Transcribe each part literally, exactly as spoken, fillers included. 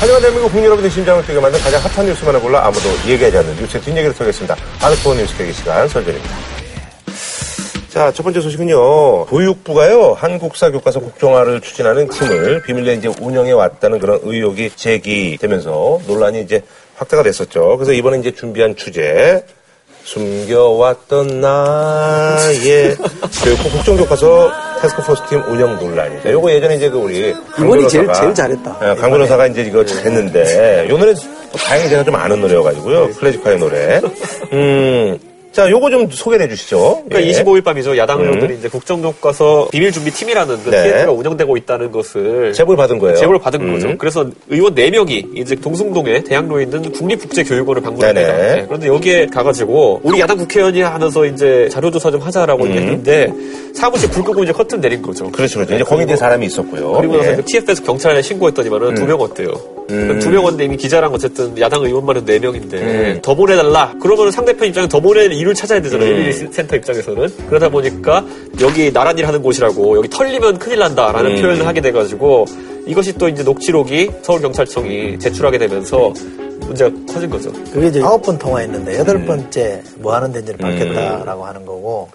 하지만 대한민국 국민 여러분의 심장을 뛰게 만든 가장 핫한 뉴스만을 골라 아무도 얘기하지 않는 뉴스의 뒷얘기를 소개했습니다. 아르코어 뉴스 계기 시간 설전입니다. 자, 첫 번째 소식은요. 교육부가요, 한국사 교과서 국정화를 추진하는 팀을 비밀리에 이제 운영해 왔다는 그런 의혹이 제기되면서 논란이 이제 확대가 됐었죠. 그래서 이번에 이제 준비한 주제. 숨겨왔던 나의 교육부 국정교과서 태스크포스팀 운영 논란이죠. 요거 예전에 이제 그 우리 강변호사가 제일, 제일 잘했다. 강변호사가 이제 이거 했는데 요 노래 다행히 제가 좀 아는 노래여가지고요. 클래식화의 노래. 음. 자, 요거 좀 소개해 주시죠. 그러니까 예. 이십오일 밤이죠. 야당 의원들이 음. 이제 국정교과서 비밀준비팀이라는 그 네. 티엠티가 운영되고 있다는 것을 제보를 받은 거예요. 제보를 받은 음. 거죠. 그래서 의원 네 명이 이제 동승동의 대학로에 있는 국립국제교육원을 방문합니다. 네, 그런데 여기에 가가지고 우리 야당 국회의원이 하면서 이제 자료조사 좀 하자라고 음. 했는데 사무실 불 끄고 이제 커튼 내린 거죠. 그렇죠. 그렇죠. 이제 거기에 대한 사람이 있었고요. 그리고 나서 예. 그 티에프에서 경찰에 신고했더니만은 음. 두 명 어때요? 음. 두 명인데 이미 기자랑 어쨌든 야당 의원만 해도 네 명인데 음. 더 보내달라. 그러면 상대편 입장에 더 보내는 이유를 찾아야 되잖아요. 음. 일일이 센터 입장에서는. 그러다 보니까 여기 나란 일 하는 곳이라고 여기 털리면 큰일 난다라는 음. 표현을 하게 돼가지고 이것이 또 이제 녹취록이 서울경찰청이 제출하게 되면서 문제가 커진 거죠. 그게 이제 아홉 번 통화했는데 여덟 번째 뭐 하는 데인지를 밝혔다라고 음. 하는 거고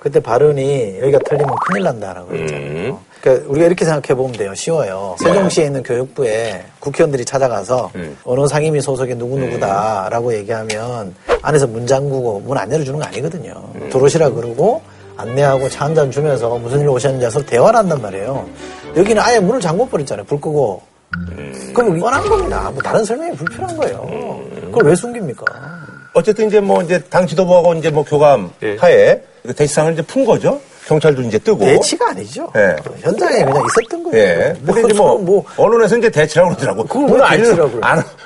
그때 발언이 여기가 털리면 큰일 난다라고 했잖아요. 음. 그러니까 우리가 이렇게 생각해 보면 돼요. 쉬워요. 네. 세종시에 있는 교육부에 국회의원들이 찾아가서 음. 어느 상임위 소속의 누구누구다라고 음. 얘기하면 안에서 문 잠그고 문 안 열어주는 거 아니거든요. 음. 들어오시라 그러고 안내하고 차 한잔 주면서 무슨 일로 오셨는지 해서 대화를 한단 말이에요. 여기는 아예 문을 잠궈버렸잖아요. 불 끄고. 음. 그럼 뻔한 겁니다. 뭐 다른 설명이 불필요한 거예요. 음. 그걸 왜 숨깁니까? 어쨌든 이제 뭐 이제 당 지도부하고 이제 뭐 교감 네. 하에 그 대시상을 이제 푼 거죠. 경찰도 이제 뜨고. 대치가 아니죠. 예. 현장에 그냥 있었던 거예요. 예. 근데 이제 뭐, 뭐, 언론에서 이제 대치라고 그러더라고. 그걸 문을 안 열어주고.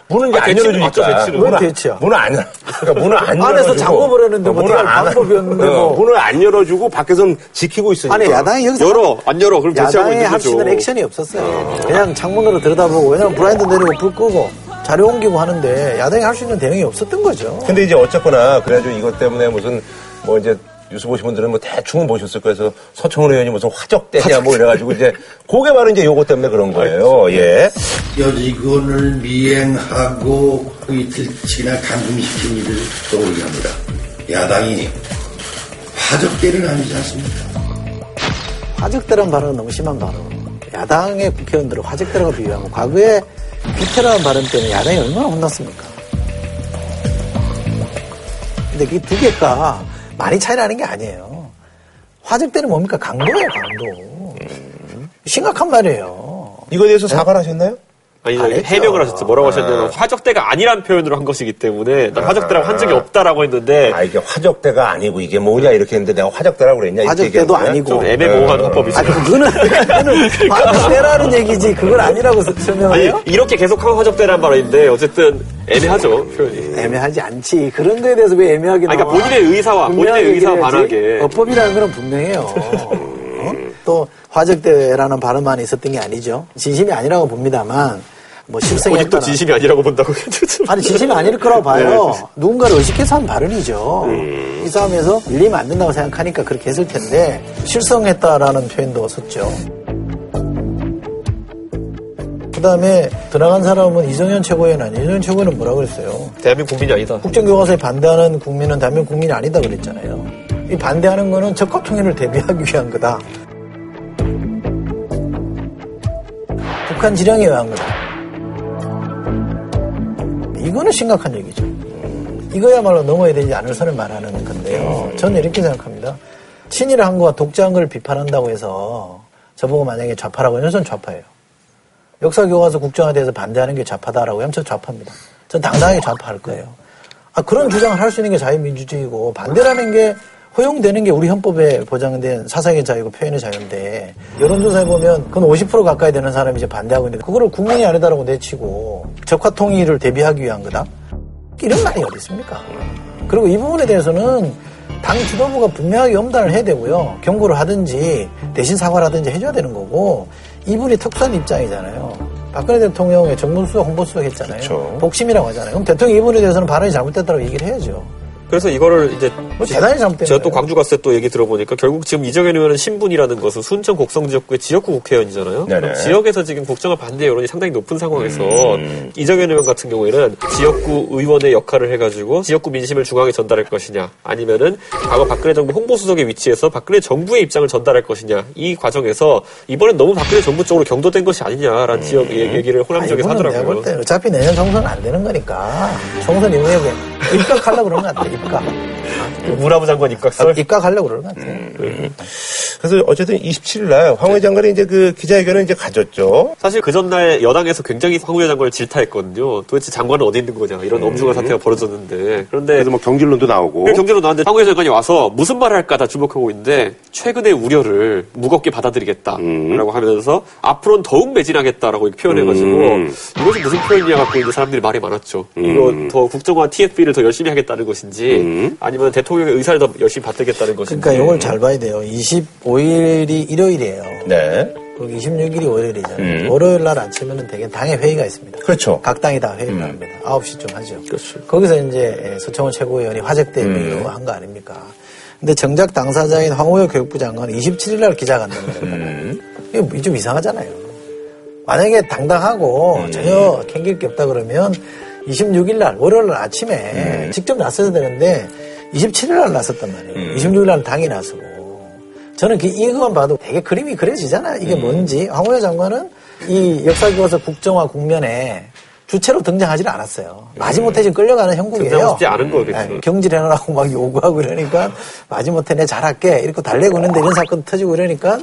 문은 이제 아, 안 열어주니까. 왜 대치야? 문을 안 열어주고. 그러니까 문을 안 열어주고. 안에서 잠궈버렸는데 뭐, 문을 안 방법이었는데 뭐. 문을 안 열어주고, 밖에서는 지키고 있으니까. 아니, 야당이 여기서. 열어, 안 열어. 그럼 대치하고 있는 거죠. 야당의 합치는 액션이 없었어요. 아. 그냥 창문으로 들여다보고, 왜냐면 브라인드 내리고 불 끄고. 자료 옮기고 하는데, 야당이 할 수 있는 대응이 없었던 거죠. 근데 이제 어쨌거나, 그래가지고 이것 때문에 무슨, 뭐 이제, 뉴스 보신 분들은 뭐 대충은 보셨을 거예요. 서청원 의원이 무슨 화적대냐 뭐 이래가지고 이제 그게 바로 이제 요거 때문에 그런 거예요. 예. 여직원을 미행하고 이틀치나 감금시킨 일을 떠올리합니다. 야당이 화적대는 아니지 않습니까? 화적대라는 발언은 너무 심한 발언. 야당의 국회의원들을 화적대라고 비유하고 과거에 비태라는 발언 때문에 야당이 얼마나 혼났습니까? 근데 이 두 개가 많이 차이나는 게 아니에요. 화적대는 뭡니까? 강도예요, 강도. 음. 심각한 말이에요. 이거에 대해서 네? 사과를 하셨나요? 아니, 해명을 하셨죠. 뭐라고 아. 하셨냐면 화적대가 아니란 표현으로 한 것이기 때문에 난 화적대라고 아. 한 적이 없다라고 했는데 아, 이게 화적대가 아니고 이게 뭐냐 이렇게 했는데 내가 화적대라고 그랬냐. 화적대도 아니고. 좀 애매모호한 화법이죠. 아니, 그거는, 그거는 화적대라는 얘기지 그걸 아니라고 설명해요? 아니, 이렇게 계속하면 화적대란 말인데 어쨌든 애매하죠, 표현이. 애매하지 않지. 그런 거에 대해서 왜 애매하게 나와. 그러니까 본인의 의사와, 본인의 의사와 반하게. 어법이라는 건 분명해요. 어? 또 화적대라는 발언만 있었던 게 아니죠. 진심이 아니라고 봅니다만 뭐 실성이 아직도 진심이 아니라고 본다고 아니 진심이 아닐 거라고 봐요. 네. 누군가를 의식해서 한 발언이죠. 음. 이 싸움에서 밀리면 안 된다고 생각하니까 그렇게 했을 텐데 실성했다라는 표현도 썼죠. 그 다음에 들어간 사람은 이정현 최고위원 아니에요. 이정현 최고위원은 뭐라고 그랬어요? 대한민국 국민이 아니다. 국정교과서에 반대하는 국민은 대한민국 국민이 아니다 그랬잖아요. 이 반대하는 거는 적합 통일을 대비하기 위한 거다. 북한 지령에 의한 거다. 이거는 심각한 얘기죠. 이거야말로 넘어야 되지 않을 선을 말하는 건데요. 저는 이렇게 생각합니다. 친일한 거와 독재한 걸 비판한다고 해서 저보고 만약에 좌파라고 하면 저는 좌파예요. 역사교과서 국정화에 대해서 반대하는 게 좌파다라고 하면 저는 좌파입니다. 저는 당당하게 좌파할 거예요. 아, 그런 주장을 할 수 있는 게 자유민주주의고 반대라는 게 허용되는 게 우리 헌법에 보장된 사상의 자유고 표현의 자유인데 여론조사에 보면 그건 오십 퍼센트 가까이 되는 사람이 이제 반대하고 있는데 그거를 국민이 아니다라고 내치고 적화통일을 대비하기 위한 거다? 이런 말이 어디 있습니까? 그리고 이 부분에 대해서는 당 지도부가 분명하게 염단을 해야 되고요. 경고를 하든지 대신 사과를 하든지 해줘야 되는 거고 이분이 특수한 입장이잖아요. 박근혜 대통령의 정무수석, 홍보수석 했잖아요. 그쵸. 복심이라고 하잖아요. 그럼 대통령이 이분에 대해서는 발언이 잘못됐다고 얘기를 해야죠. 그래서 이거를 이제 뭐 대단히 잘못됐네요. 제가 또 광주 갔을 때 또 얘기 들어보니까 결국 지금 이정현 의원은 신분이라는 것은 순천 곡성 지역구의 지역구 국회의원이잖아요. 네네. 지역에서 지금 국정화 반대 여론이 상당히 높은 상황에서 음. 이정현 의원 같은 경우에는 지역구 의원의 역할을 해가지고 지역구 민심을 중앙에 전달할 것이냐, 아니면은 과거 박근혜 정부 홍보수석의 위치에서 박근혜 정부의 입장을 전달할 것이냐, 이 과정에서 이번엔 너무 박근혜 정부 쪽으로 경도된 것이 아니냐라는 음. 지역 얘기를 호남지역에서 하더라고요. 어차피 내년 총선은 안 되는 거니까 총선 이후에 입각하려고 그러면 안 되겠다. 문화부 장관 입각설? 입각하려고 그러는 것 같아요. 음, 음. 그래서 어쨌든 이십칠일 날 황우여 장관이 이제 그 기자회견을 이제 가졌죠. 사실 그 전날 여당에서 굉장히 황우여 장관을 질타했거든요. 도대체 장관은 어디 있는 거냐, 이런 음. 엄중한 사태가 벌어졌는데. 그런데. 그래서 뭐 경질론도 나오고. 경질론 나왔는데 황우여 장관이 와서 무슨 말을 할까 다 주목하고 있는데 최근의 우려를 무겁게 받아들이겠다라고 음. 하면서 앞으로는 더욱 매진하겠다라고 표현해가지고 음. 이것이 무슨 표현이냐 갖고 이제 사람들이 말이 많았죠. 음. 이거 더 국정화 티에프비를 더 열심히 하겠다는 것인지 음. 아니면 대통령의 의사를 더 열심히 받들겠다는 것인지. 그러니까 이걸 잘 봐야 돼요. 이십오일이 일요일이에요. 네. 그리고 이십육일이 월요일이잖아요. 음. 월요일 날 아침에는 대개 당에 회의가 있습니다. 그렇죠. 각 당이 다 회의를 음. 합니다. 아홉 시쯤 하죠. 그렇죠. 거기서 이제 서청원 최고위원이 화제때 음. 한 거 아닙니까? 근데 정작 당사자인 황우여 교육부 장관은 이십칠일 날 기자간담회를 했잖아요. 음. 이거 좀 이상하잖아요. 만약에 당당하고 음. 전혀 캥길 게 없다 그러면 이십육일 날 월요일 날 아침에 음. 직접 나서야 되는데 이십칠일 날 나섰단 말이에요. 음. 이십육일 날 당이 나서고. 저는 이것만 봐도 되게 그림이 그려지잖아요. 이게 음. 뭔지. 황우여 장관은 이 역사교과서 국정화 국면에 주체로 등장하지는 않았어요. 음. 마지못해 지금 끌려가는 형국이에요. 등장하고 싶지 않은 거겠죠. 경질해놓으라고 막 요구하고 이러니까 마지못해 내 잘할게 이렇게 달래고 있는데 이런 사건 터지고 이러니까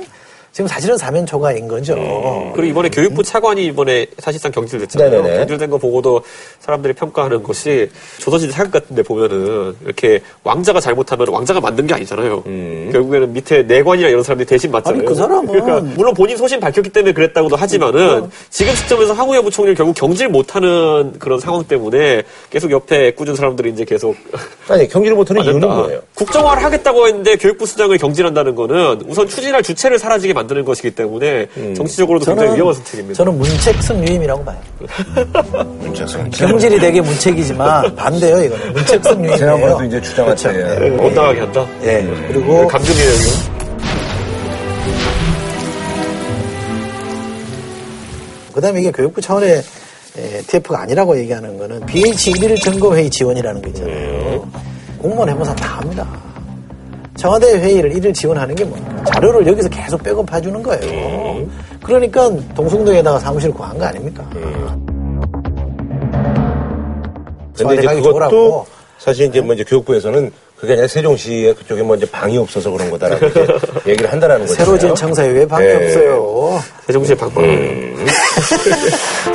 지금 사실은 사면 초과인 거죠. 음. 그리고 이번에 음. 교육부 차관이 이번에 사실상 경질됐잖아요. 네네네. 경질된 거 보고도 사람들이 평가하는 것이 조선시대 사극 같은 데 보면은 이렇게 왕자가 잘못하면 왕자가 맞는 게 아니잖아요. 음. 결국에는 밑에 내관이나 이런 사람들이 대신 맞잖아요. 아니, 그 사람은. 그러니까 물론 본인 소신 밝혔기 때문에 그랬다고도 하지만은 지금 시점에서 황우여 부총리를 결국 경질 못하는 그런 상황 때문에 계속 옆에 꾸준 사람들이 이제 계속. 아니, 경질을 못하는 이유는 뭐예요? 국정화를 하겠다고 했는데 교육부 수장을 경질한다는 거는 우선 추진할 주체를 사라지게 만드는 것이기 때문에 음. 정치적으로도 저는, 굉장히 위험한 선택입니다. 저는 문책성 유임이라고 봐요. 문책성. 경질이 되게 문책이지만 반대요, 이거는. 문책성 유임이에요. 제가 봐도 이제 주장할 차이에요. 그렇죠. 네. 못 나가게 한다. 예. 네. 네. 그리고 감정이에요, 이거. 그다음에 이게 교육부 차원의 티에프가 아니라고 얘기하는 거는 비에이치 일일 점검회의 지원이라는 거 있잖아요. 네. 공무원 해보사 다 합니다. 청와대 회의를 일일 지원하는 게 뭐냐. 자료를 여기서 계속 백업해주는 거예요. 음. 그러니까 동숭동에다가 사무실을 구한 거 아닙니까? 그런데 음. 이제 그것도 좋으라고. 사실 이제 뭐 이제 교육부에서는 그게 아니라 세종시에 그쪽에 뭐 이제 방이 없어서 그런 거다라고 얘기를 한다라는 거죠. 새로 지은 청사에 왜 방이 네. 없어요? 세종시에 방. 음.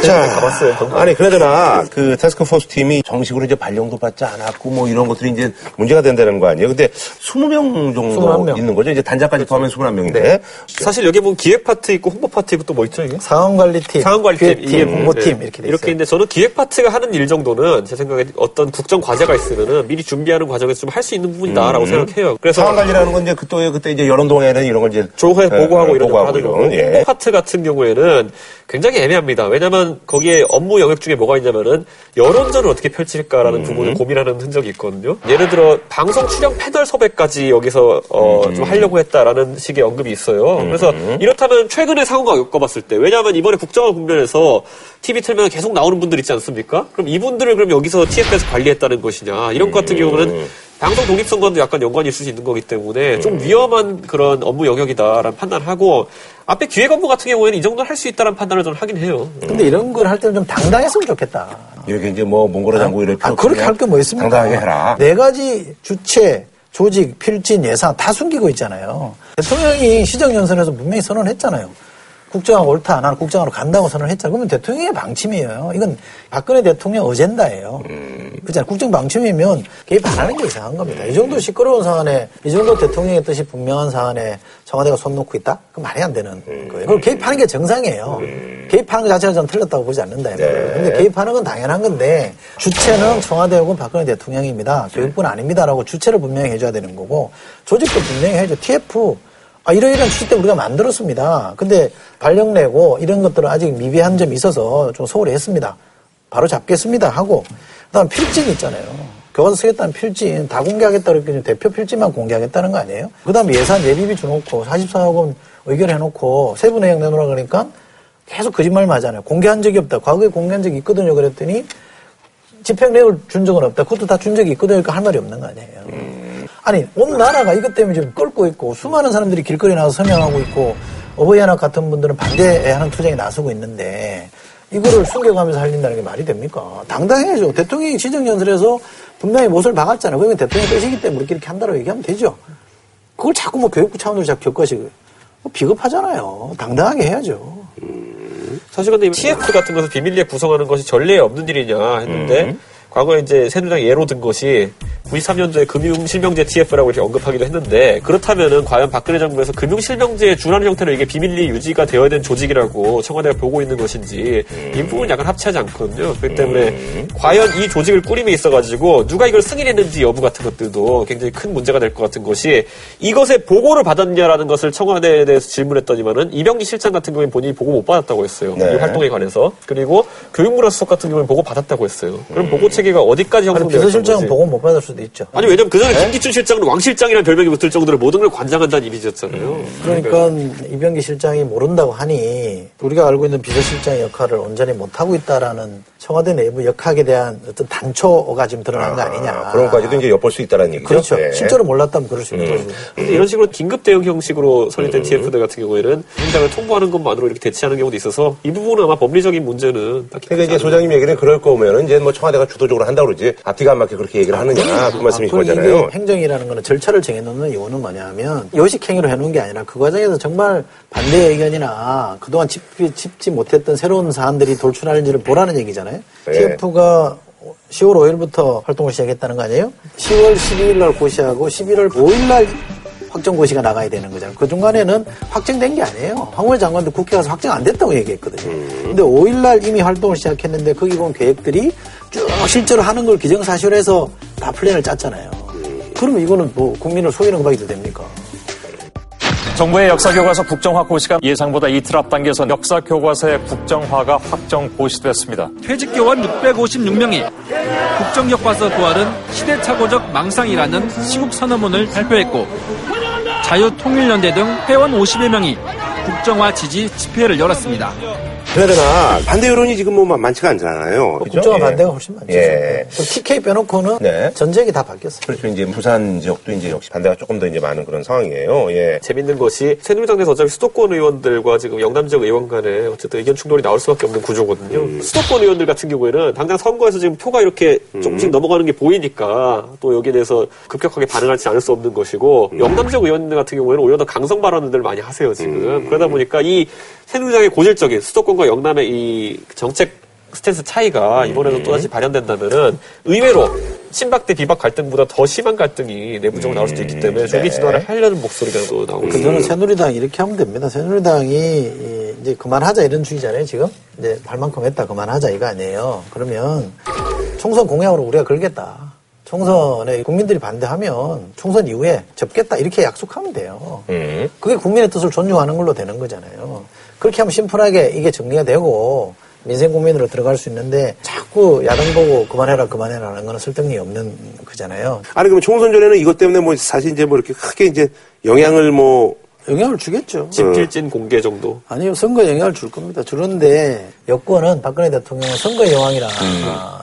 자, 가봤어요. 아니 그나저나 그 태스크포스 팀이 정식으로 이제 발령도 받지 않았고 뭐 이런 것들이 이제 문제가 된다는 거 아니에요? 근데 스무 명 정도 스물한 명. 있는 거죠. 이제 단장까지 포함해서 스물한 명인데 네. 사실 여기 보면 기획 파트 있고 홍보 파트 있고 또 뭐 있죠 이게? 상황관리팀, 상황관리팀, 이게 홍보팀 네. 이렇게 돼 이렇게 있는데 저는 기획 파트가 하는 일 정도는 제 생각에 어떤 국정 과제가 있으면은 미리 준비하는 과정에서 좀 할 수 있는 부분이다라고 음. 생각해요. 그래서 상황관리라는 건 이제 그때 그때 이제 여론 동향이나 이런 걸 이제 조회 보고하고 에, 이런 거 하는 거고 예. 파트 같은 경우에는 굉장히 애매합니다. 왜냐면 거기에 업무 영역 중에 뭐가 있냐면은 여론전을 어떻게 펼칠까라는 음. 부분을 고민하는 흔적이 있거든요. 예를 들어 방송 출연 패널 섭외까지 여기서 어 좀 하려고 했다라는 식의 언급이 있어요. 그래서 이렇다면 최근에 상황과 엮어봤을 때 왜냐면 이번에 국정화 국면에서 티비 틀면 계속 나오는 분들 있지 않습니까? 그럼 이분들을 그럼 여기서 티에프에서 관리했다는 것이냐 이런 것 같은 경우는 방송 독립선거와도 약간 연관이 있을 수 있는 거기 때문에 좀 위험한 그런 업무 영역이다라는 판단하고 앞에 기획 업무 같은 경우에는 이 정도는 할 수 있다는 판단을 저는 하긴 해요. 근데 이런 걸 할 때는 좀 당당했으면 좋겠다. 이렇게 이제 뭐 몽골어 장구 이럴 필요 없고. 아, 그렇게 할 게 뭐 있습니까? 당당하게 해라. 네 가지 주체, 조직, 필진, 예산 다 숨기고 있잖아요. 대통령이 시정연설에서 분명히 선언했잖아요. 국정화 옳다, 나는 국정화로 간다고 선언했잖아요. 그러면 대통령의 방침이에요. 이건 박근혜 대통령 어젠다예요. 음. 그렇잖아요. 국정 방침이면 개입 안 하는 게 이상한 겁니다. 이 정도 시끄러운 사안에, 이 정도 대통령의 뜻이 분명한 사안에 청와대가 손 놓고 있다? 그럼 말이 안 되는 음. 거예요. 그걸 개입하는 게 정상이에요. 음. 개입하는 것 자체가 저는 틀렸다고 보지 않는다. 네. 근데 개입하는 건 당연한 건데, 주체는 청와대 혹은 박근혜 대통령입니다. 교육부는 아닙니다라고 주체를 분명히 해줘야 되는 거고, 조직도 분명히 해줘. 티에프, 아, 이러이러한 취지 때 우리가 만들었습니다. 근데 발령 내고 이런 것들은 아직 미비한 점이 있어서 좀 소홀히 했습니다. 바로 잡겠습니다 하고, 그다음 필진 있잖아요. 그건 쓰겠다는 필진 다 공개하겠다고 했기 때문에 대표 필진만 공개하겠다는 거 아니에요? 그 다음에 예산 예비비 주놓고 사십사억 원 의결해놓고 세부 내역 내놓으라 그러니까 계속 거짓말만 하잖아요. 공개한 적이 없다. 과거에 공개한 적이 있거든요. 그랬더니 집행 내역을 준 적은 없다. 그것도 다 준 적이 있거든요. 그러니까 할 말이 없는 거 아니에요. 음. 아니 온 나라가 이것 때문에 지금 끓고 있고 수많은 사람들이 길거리에 나와서 서명하고 있고 어버이 하나 같은 분들은 반대하는 투쟁에 나서고 있는데 이거를 숨겨가면서 살린다는 게 말이 됩니까? 당당해야죠. 대통령이 지정연설에서 분명히 못을 박았잖아요. 그러면 대통령이 뜻이기 때문에 우리끼리 이렇게 한다라고 얘기하면 되죠. 그걸 자꾸 뭐 교육부 차원으로 자꾸 겪어지고 비겁하잖아요. 당당하게 해야죠. 음. 사실 근데 티엑스 같은 것을 비밀리에 구성하는 것이 전례에 없는 일이냐 했는데 음. 과거에 이제 새누리당 예로 든 것이 구십삼 년도에 금융실명제 티에프라고 이렇게 언급하기도 했는데 그렇다면은 과연 박근혜 정부에서 금융실명제에 준하는 형태로 이게 비밀리 유지가 되어야 되는 조직이라고 청와대가 보고 있는 것인지 음. 이 부분은 약간 합치하지 않거든요. 그렇기 때문에 음. 과연 이 조직을 꾸림에 있어가지고 누가 이걸 승인했는지 여부 같은 것들도 굉장히 큰 문제가 될 것 같은 것이 이것에 보고를 받았냐라는 것을 청와대에 대해서 질문했더니만은 이병기 실장 같은 경우는 본인이 보고 못 받았다고 했어요. 네. 이 활동에 관해서. 그리고 교육문화 수석 같은 경우는 보고 받았다고 했어요. 그럼 음. 보고 체계가 어디까지 형성되어 있는지. 비서실장은 보고 못 받을 수도 있죠. 아니 왜냐면 그전에 네? 김기춘 실장은 왕실장이라는 별명이 붙을 정도로 모든 걸 관장한다는 이미지였잖아요. 음. 그러니까, 그러니까 이병기 실장이 모른다고 하니 우리가 알고 있는 비서실장의 역할을 온전히 못하고 있다라는 청와대 내부 역학에 대한 어떤 단초가 지금 드러난 아, 거 아니냐. 그런 것까지도 이제 엿볼 수 있다는 얘기죠. 그렇죠. 네. 실제로 몰랐다면 그럴 수 있는 거죠. 음. 그런데 음. 이런 식으로 긴급 대응 형식으로 설립된 음. 티에프들 같은 경우에는 민당을 통보하는 것만으로 이렇게 대체하는 경우도 있어서 이 부분은 아마 법리적인 문제는 딱히. 그러니까 이제 소장님 얘기는 그럴 거면은 이제 뭐 청와대가 주도적으로 한다고 그러지 앞뒤가 안 맞게 그렇게 얘기를 하느냐 아, 그 말씀인 아, 거잖아요. 행정이라는 거는 절차를 정해놓는 이유는 뭐냐면 요식행위로 해놓은 게 아니라 그 과정에서 정말 반대 의견이나 그동안 짚지, 짚지 못했던 새로운 사안들이 돌출하는지를 보라는 얘기잖아요. 네. 티에프가 시월 오일부터 활동을 시작했다는 거 아니에요? 시월 십이일날 고시하고 십일월 오일날 확정고시가 나가야 되는 거잖아요. 그 중간에는 확정된 게 아니에요. 황우여 장관도 국회 가서 확정 안 됐다고 얘기했거든요. 근데 오일날 이미 활동을 시작했는데 거기 본 계획들이 쭉 실제로 하는 걸 기정사실해서 다 플랜을 짰잖아요. 그러면 이거는 뭐 국민을 속이는 것밖에 됩니까? 정부의 역사교과서 국정화고시가 예상보다 이틀 앞당겨서 역사교과서의 국정화가 확정고시됐습니다. 퇴직교원 육백오십육 명이 국정교과서 부활은 시대착오적 망상이라는 시국선언문을 발표했고 자유통일연대 등 회원 오십여 명이 국정화 지지 집회를 열었습니다. 그나저나 반대 여론이 지금 뭐 많지가 않잖아요. 그렇죠? 국정화 반대가 훨씬 많죠. 예. 티케이 빼놓고는 네. 전쟁이 다 바뀌었어요. 그렇죠. 이제 부산 지역도 이제 역시 반대가 조금 더 이제 많은 그런 상황이에요. 예. 재밌는 것이 새누리당 내에서 어차피 수도권 의원들과 지금 영남 지역 의원 간에 어쨌든 의견 충돌이 나올 수밖에 없는 구조거든요. 음. 수도권 의원들 같은 경우에는 당장 선거에서 지금 표가 이렇게 조금씩 음. 넘어가는 게 보이니까 또 여기에 대해서 급격하게 반응하지 않을 수 없는 것이고 음. 영남 지역 의원들 같은 경우에는 오히려 더 강성 발언들을 많이 하세요 지금. 음. 그러다 보니까 이 새누리당의 고질적인 수도권과 영남의 이 정책 스탠스 차이가 이번에도 또다시 발현된다면은 의외로 친박 대 비박 갈등보다 더 심한 갈등이 내부적으로 나올 수도 있기 때문에 조기 진화를 하려는 목소리가 또 나오고 있습니다. 저는 새누리당 이렇게 하면 됩니다. 새누리당이 이제 그만하자 이런 주의잖아요. 지금 이제 할 만큼 했다 그만하자 이거 아니에요. 그러면 총선 공약으로 우리가 걸겠다. 총선에 국민들이 반대하면 총선 이후에 접겠다 이렇게 약속하면 돼요. 음. 그게 국민의 뜻을 존중하는 걸로 되는 거잖아요. 그렇게 하면 심플하게 이게 정리가 되고 민생 고민으로 들어갈 수 있는데 자꾸 야당 보고 그만해라 그만해라 하는 건 쓸데없는 없는 거잖아요. 아니 그럼 총선 전에는 이것 때문에 뭐 사실 이제 뭐 이렇게 크게 이제 영향을 뭐 영향을 주겠죠. 집필진 공개 정도. 아니요. 선거에 영향을 줄 겁니다. 주는데 여권은 박근혜 대통령은 선거의 여왕이라는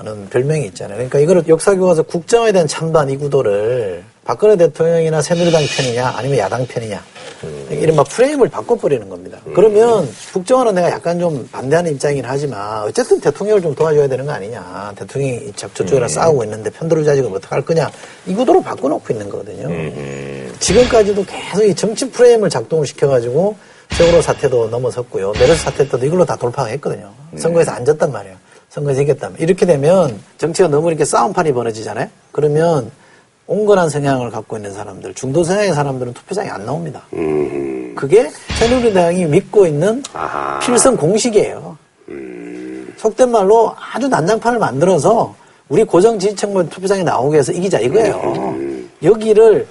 음. 별명이 있잖아요. 그러니까 이거를 역사교과서 국정화에 대한 찬반 이 구도를 박근혜 대통령이나 새누리당 편이냐 아니면 야당 편이냐 음. 이른바 프레임을 바꿔버리는 겁니다. 음. 그러면 국정화는 내가 약간 좀 반대하는 입장이긴 하지만 어쨌든 대통령을 좀 도와줘야 되는 거 아니냐. 대통령이 저쪽이랑 음. 싸우고 있는데 편들어주자 지금 어떡할 거냐. 이 구도로 바꿔놓고 있는 거거든요. 음. 지금까지도 계속 이 정치 프레임을 작동을 시켜가지고 세월호 사태도 넘어섰고요. 메르스 사태 때도 이걸로 다 돌파했거든요. 네. 선거에서 안 졌단 말이에요. 선거에서 이겼단 말이에요. 이렇게 되면 정치가 너무 이렇게 싸움판이 벌어지잖아요. 그러면 온건한 성향을 갖고 있는 사람들, 중도 성향의 사람들은 투표장에 안 나옵니다. 음. 그게 새누리당이 믿고 있는 아하. 필선 공식이에요. 음. 속된 말로 아주 난장판을 만들어서 우리 고정 지지층만 투표장에 나오게 해서 이기자 이거예요. 음. 여기를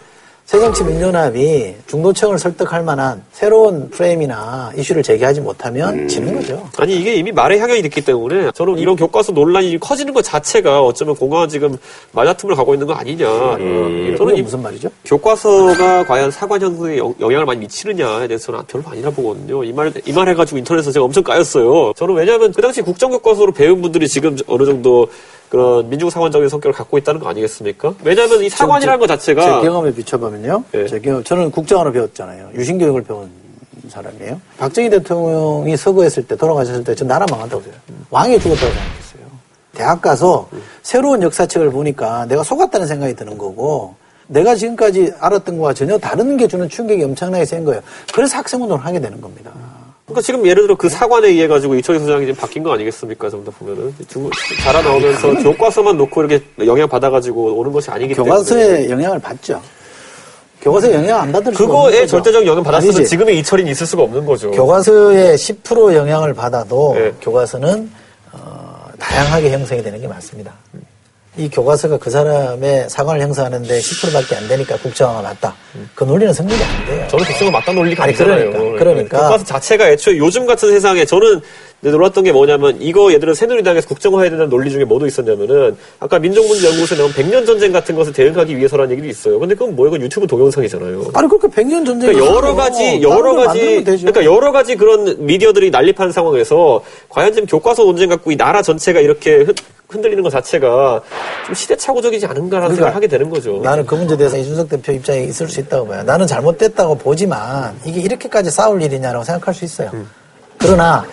새정치 민주연합이 중도층을 설득할 만한 새로운 프레임이나 이슈를 제기하지 못하면 음. 지는 거죠. 아니 이게 이미 말의 향연이 됐기 때문에 저는 이런 교과서 논란이 커지는 것 자체가 어쩌면 공화가 지금 맞아툼을 가고 있는 거 아니냐. 음. 저는 이게 무슨 말이죠? 교과서가 과연 사관현상에 영향을 많이 미치느냐에 대해서는 별로 아니라 보거든요. 이 말, 이 말 해가지고 인터넷에서 제가 엄청 까였어요. 저는 왜냐하면 그 당시 국정교과서로 배운 분들이 지금 어느 정도 그런 민중사관적인 성격을 갖고 있다는 거 아니겠습니까? 왜냐하면 이 사관이라는 것 자체가 제 경험에 비춰보면요. 네. 제 경험, 저는 국정화로 배웠잖아요. 유신교육을 배운 사람이에요. 박정희 대통령이 서거했을 때 돌아가셨을 때 저 나라 망한다고 해요. 음. 왕이 죽었다고 생각했어요. 대학 가서 음. 새로운 역사책을 보니까 내가 속았다는 생각이 드는 거고 내가 지금까지 알았던 거와 전혀 다른 게 주는 충격이 엄청나게 센 거예요. 그래서 학생운동을 하게 되는 겁니다. 그러니까 지금 예를 들어 그 사관에 의해 가지고 이철희 소장이 지금 바뀐 거 아니겠습니까? 좀 더 보면은 자라 나오면서 교과서만 놓고 이렇게 영향 받아 가지고 오는 것이 아니기 때문에 교과서에 영향을 받죠. 교과서에 영향 안 받을 수가 없는 거죠. 그거에 절대적 영향 받았으면 지금의 이철희는 있을 수가 없는 거죠. 교과서에 십 퍼센트 영향을 받아도 네. 교과서는 어, 다양하게 형성이 되는 게 맞습니다. 이 교과서가 그 사람의 사관을 행사하는데 십 퍼센트밖에 안 되니까 국정화가 맞다. 그 논리는 성립이 안 돼요. 저는 국정화 맞다 논리가 아니잖아요. 그러니까, 그러니까. 교과서 자체가 애초에 요즘 같은 세상에 저는 놀랐던 게 뭐냐면 이거 얘들은 새누리당에서 국정화해야 된다는 논리 중에 뭐도 있었냐면은 아까 민족문제연구소에 나온 백년 전쟁 같은 것을 대응하기 위해서라는 얘기도 있어요. 근데 그건 뭐야? 이건 유튜브 동영상이잖아요. 아니 그렇게 백년 전쟁 그러니까 여러 가지 여러 가지 그러니까 여러 가지 그런 미디어들이 난립한 상황에서 과연 지금 교과서 논쟁 갖고 이 나라 전체가 이렇게 흔들리는 것 자체가 좀 시대착오적이지 않은가라는 그러니까 생각을 하게 되는 거죠. 나는 그 문제에 대해서 이준석 대표 입장에 있을 수 있다고 봐요. 나는 잘못됐다고 보지만 이게 이렇게까지 싸울 일이냐라고 생각할 수 있어요. 음. 그러나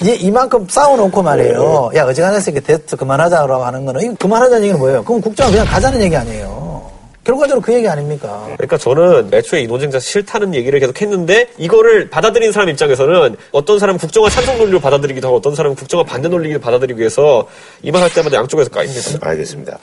이제 이만큼 싸워놓고 말이에요. 네. 야 어지간해서 이렇게 됐어 그만하자라고 하는 거는 이거 그만하자는 얘기는 뭐예요? 그럼 국정은 그냥 가자는 얘기 아니에요. 결과적으로 그 얘기 아닙니까? 그러니까 저는 애초에 이 논쟁자 싫다는 얘기를 계속 했는데 이거를 받아들인 사람 입장에서는 어떤 사람은 국정화 찬성 논리로 받아들이기도 하고 어떤 사람은 국정화 반대 논리로 받아들이기 위해서 이 말 할 때마다 양쪽에서 까입니다. 알겠습니다.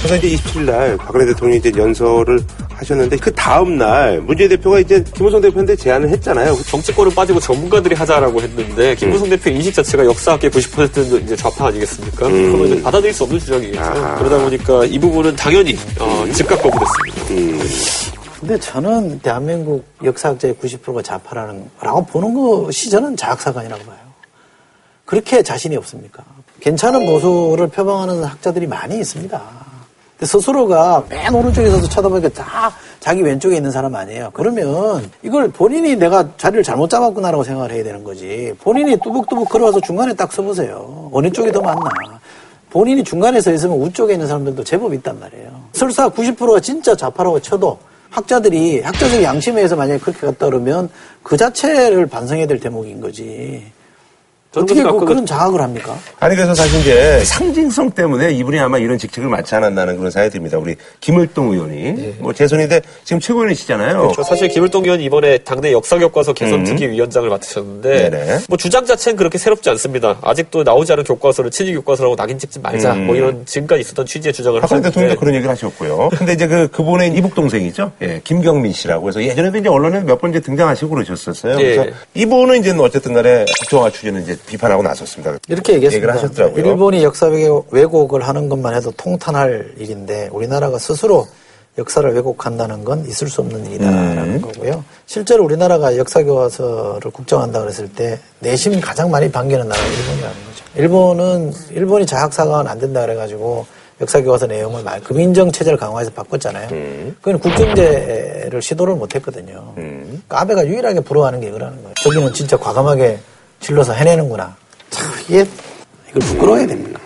그래서 이제 이십칠일 날 박근혜 대통령이 이제 연설을 하셨는데 그 다음 날 문재인 대표가 이제 김무성 대표한테 제안을 했잖아요. 정치권은 빠지고 전문가들이 하자라고 했는데 김무성 음. 대표의 인식 자체가 역사학계 구십 퍼센트는 이제 좌파 아니겠습니까? 음. 그러면 이제 받아들일 수 없는 주장이겠죠. 아. 그러다 보니까 이 부분은 당연히 어, 음. 즉각 거부. 음. 근데 저는 대한민국 역사학자의 구십 퍼센트가 좌파라는 거라고 보는 것이 저는 자학사관이라고 봐요. 그렇게 자신이 없습니까? 괜찮은 보수를 표방하는 학자들이 많이 있습니다. 근데 스스로가 맨 오른쪽에서도 쳐다보니까 다 자기 왼쪽에 있는 사람 아니에요. 그러면 이걸 본인이 내가 자리를 잘못 잡았구나라고 생각을 해야 되는 거지. 본인이 뚜벅뚜벅 걸어와서 중간에 딱 서보세요. 어느 쪽이 더 맞나. 본인이 중간에 서 있으면 우쪽에 있는 사람들도 제법 있단 말이에요. 설사 구십 퍼센트가 진짜 좌파라고 쳐도 학자들이 학자적 양심에 의해서 만약에 그렇게 갔다 그러면 그 자체를 반성해야 될 대목인 거지. 어떻게 그, 그런 자학을 합니까? 아니 그래서 사실 이제 상징성 때문에 이분이 아마 이런 직책을 맡지 않았나는 그런 생각이 듭니다. 우리 김을동 의원이 네. 뭐 재선인데 지금 최고위원이시잖아요. 그렇죠. 사실 김을동 의원 이번에 당내 역사교과서 개선특위위원장을 음. 맡으셨는데 네네. 뭐 주장 자체는 그렇게 새롭지 않습니다. 아직도 나오지 않은 교과서를 친위교과서라고 낙인 찍지 말자. 음. 뭐 이런 지금까지 있었던 취지의 주장을 하셨는데 박근혜 대통령도 그런 얘기를 하셨고요. 근데 이제 그 그분의 이복 동생이죠. 예, 김경민 씨라고 해서 예전에도 이제 언론에 몇 번 이제 등장하시고 그러셨었어요. 예. 그래서 이분은 이제 어쨌든간에 국정화 추진은 이제 비판하고 나섰습니다. 이렇게 얘기했습니다. 하셨더라고요. 일본이 역사 왜곡을 하는 것만 해도 통탄할 일인데 우리나라가 스스로 역사를 왜곡한다는 건 있을 수 없는 일이다라는 음. 거고요. 실제로 우리나라가 역사교과서를 국정한다고 했을 때 내심 가장 많이 반기는 나라가 일본이라는 거죠. 일본은 일본이 자학사관 안 된다 그래가지고 역사교과서 내용을 말 금인정 체제를 강화해서 바꿨잖아요. 음. 그건 국정제를 시도를 못했거든요. 음. 그러니까 아베가 유일하게 부러워하는 게 이거라는 거예요. 저기는 진짜 과감하게 질러서 해내는구나. 참, 이게, 이걸 부끄러워야 됩니다.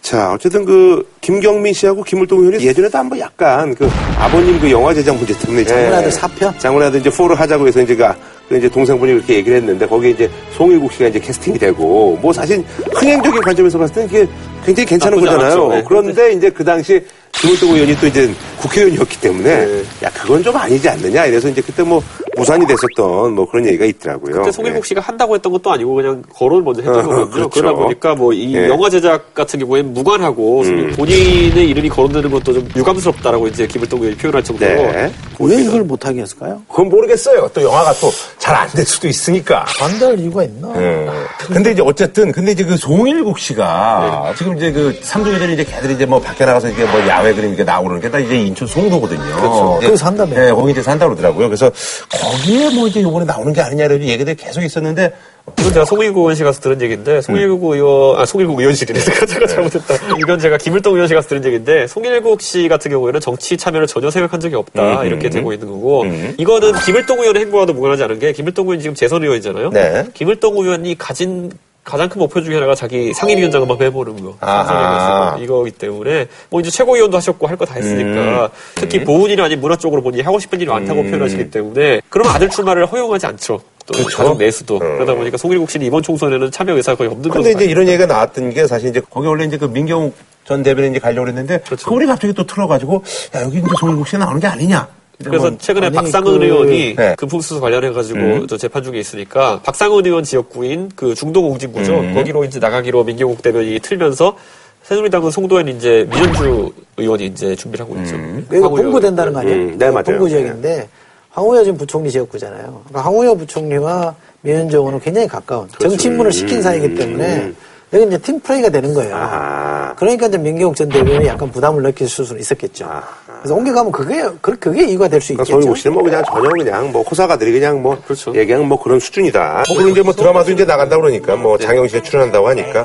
자, 어쨌든 그, 김경민 씨하고 김을동 의원이 예전에도 한번 약간 그 아버님 그 영화 제작 문제 때문에. 장군아들 사 편? 장군아들 이제 사를 하자고 해서 이제 그 이제 동생분이 그렇게 얘기를 했는데 거기에 이제 송일국 씨가 이제 캐스팅이 되고 뭐 사실 흥행적인 관점에서 봤을 때 이게 굉장히 괜찮은 거잖아요. 네. 그런데 이제 그 당시 김을동 의원이 또 이제 국회의원이었기 때문에 네. 야, 그건 좀 아니지 않느냐. 이래서 이제 그때 뭐 무산이 됐었던 뭐 그런 얘기가 있더라고요. 그때 송일국 네. 씨가 한다고 했던 것도 아니고 그냥 거론을 먼저 했던 거거든요. 어, 그렇죠. 그러다 보니까 뭐 이 네. 영화 제작 같은 경우에는 무관하고 음. 본인의 이름이 거론되는 것도 좀 유감스럽다라고 이제 김을동 의원이 표현할 정도로. 네. 왜 이걸 못하게 했을까요? 그건 모르겠어요. 또 영화가 또 잘 안 될 수도 있으니까. 안 될 이유가 있나? 네. 근데 이제 어쨌든 근데 이제 그 송일국 씨가 네. 지금 이제 그 삼 종 이전에 이제 걔들이 이제 뭐 밖에 나가서 이제 뭐 야외 자매들이 이렇게 나오는 게 다 이제 인천 송도거든요. 그렇죠. 거기서 산다며. 네, 거기 이제 산다고 그러더라고요. 그래서 거기에 뭐 이제 요번에 나오는 게 아니냐 이런 얘기들이 계속 있었는데. 그건 제가 송일구 의원실 가서 들은 얘기인데, 송일구 의원, 아, 송일구 의원실이네. 제가 잘못했다. 이건 제가 김일동 의원실 가서 들은 얘기인데, 송일구 씨 같은 경우에는 정치 참여를 전혀 생각한 적이 없다. 음, 이렇게 음, 되고 있는 거고, 음. 이거는 김일동 의원의 행보와도 무관하지 않은 게, 김일동 의원이 지금 재선 의원이잖아요. 네. 김일동 의원이 가진 가장 큰 목표 중에 하나가 자기 상임위원장을 막 해보는 거. 아하. 이거기 때문에, 뭐 이제 최고위원도 하셨고 할 거 다 했으니까, 음. 특히 보훈이나 아니면 문화 쪽으로 보니 하고 싶은 일이 많다고 음. 표현하시기 때문에, 그럼 아들 출마를 허용하지 않죠. 또 그렇죠. 매수도. 어. 그러다 보니까 송일국 씨는 이번 총선에는 참여 의사가 거의 없는 거죠. 근데 이제 이런 얘기가 나왔던 게 사실 이제 거기 원래 이제 그 민경욱 전 대변인 이제 가려고 했는데 그렇죠. 그분이 갑자기 또 틀어가지고 야, 여기 이제 송일국 씨 나오는 게 아니냐. 그래서 최근에 박상은 그... 의원이 네. 금품수수 관련해가지고 음. 재판 중에 있으니까 박상은 의원 지역구인 그 중동옹진구죠. 음. 거기로 이제 나가기로 민경욱 대변인이 틀면서 새누리당은 송도엔 이제 민현주 의원이 이제 준비를 하고 있죠. 음. 공부된다는 거 아니야? 음. 네, 맞아요. 공부 지역인데. 네. 황우여 지금 부총리 지역구잖아요. 그러니까 황우여 부총리와 민현정 의원은 굉장히 가까운 그렇죠. 정치인분을 시킨 사이이기 때문에 여기 이제 팀플레이가 되는 거예요. 아하. 그러니까 이제 민경욱 전 대변인이 약간 부담을 느낄 수는 있었겠죠. 아하. 그래서 옮겨가면 그게 그게 이유가 될 수 있겠죠. 송일국 씨는 뭐 그냥 전혀 그냥 뭐 호사가들이 그냥 뭐 그렇죠. 얘기하면 뭐 그런 수준이다. 뭐 그런 게 뭐 드라마도 이제 나간다 그러니까 뭐 장영실에 출연한다고 하니까.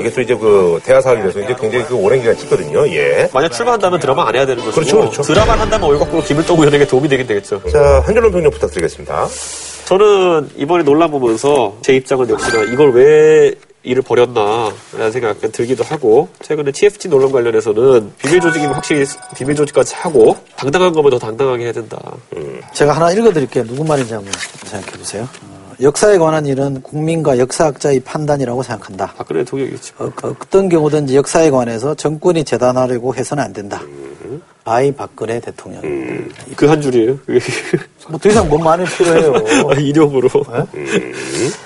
이게 또 이제 그 대화 사항이 돼서 이제 굉장히 그 오랜 기간 찍거든요. 예. 만약 출마한다면 드라마 안 해야 되는 거죠. 그렇죠, 그렇죠. 드라마 한다면 얼굴 거꾸로 김일동 의원에게 도움이 되긴 되겠죠. 자, 한준원 평론 부탁드리겠습니다. 저는 이번에 논란 보면서 제 입장은 역시나 이걸 왜 일을 벌였나라는 생각이 약간 들기도 하고 최근에 티에프티 논란 관련해서는 비밀 조직이면 확실히 비밀 조직까지 하고 당당한 거면 더 당당하게 해야 된다. 음. 제가 하나 읽어드릴게요. 누구 말인지 한번 생각해 보세요. 역사에 관한 일은 국민과 역사학자의 판단이라고 생각한다. 박근혜 대통령이겠죠. 어, 어떤 경우든지 역사에 관해서 정권이 재단하려고 해서는 안 된다. 음. 아이 박근혜 대통령. 음. 그 한 줄이에요. 뭐 더 이상 뭔 말이 필요해요. 이념으로. 네? 음.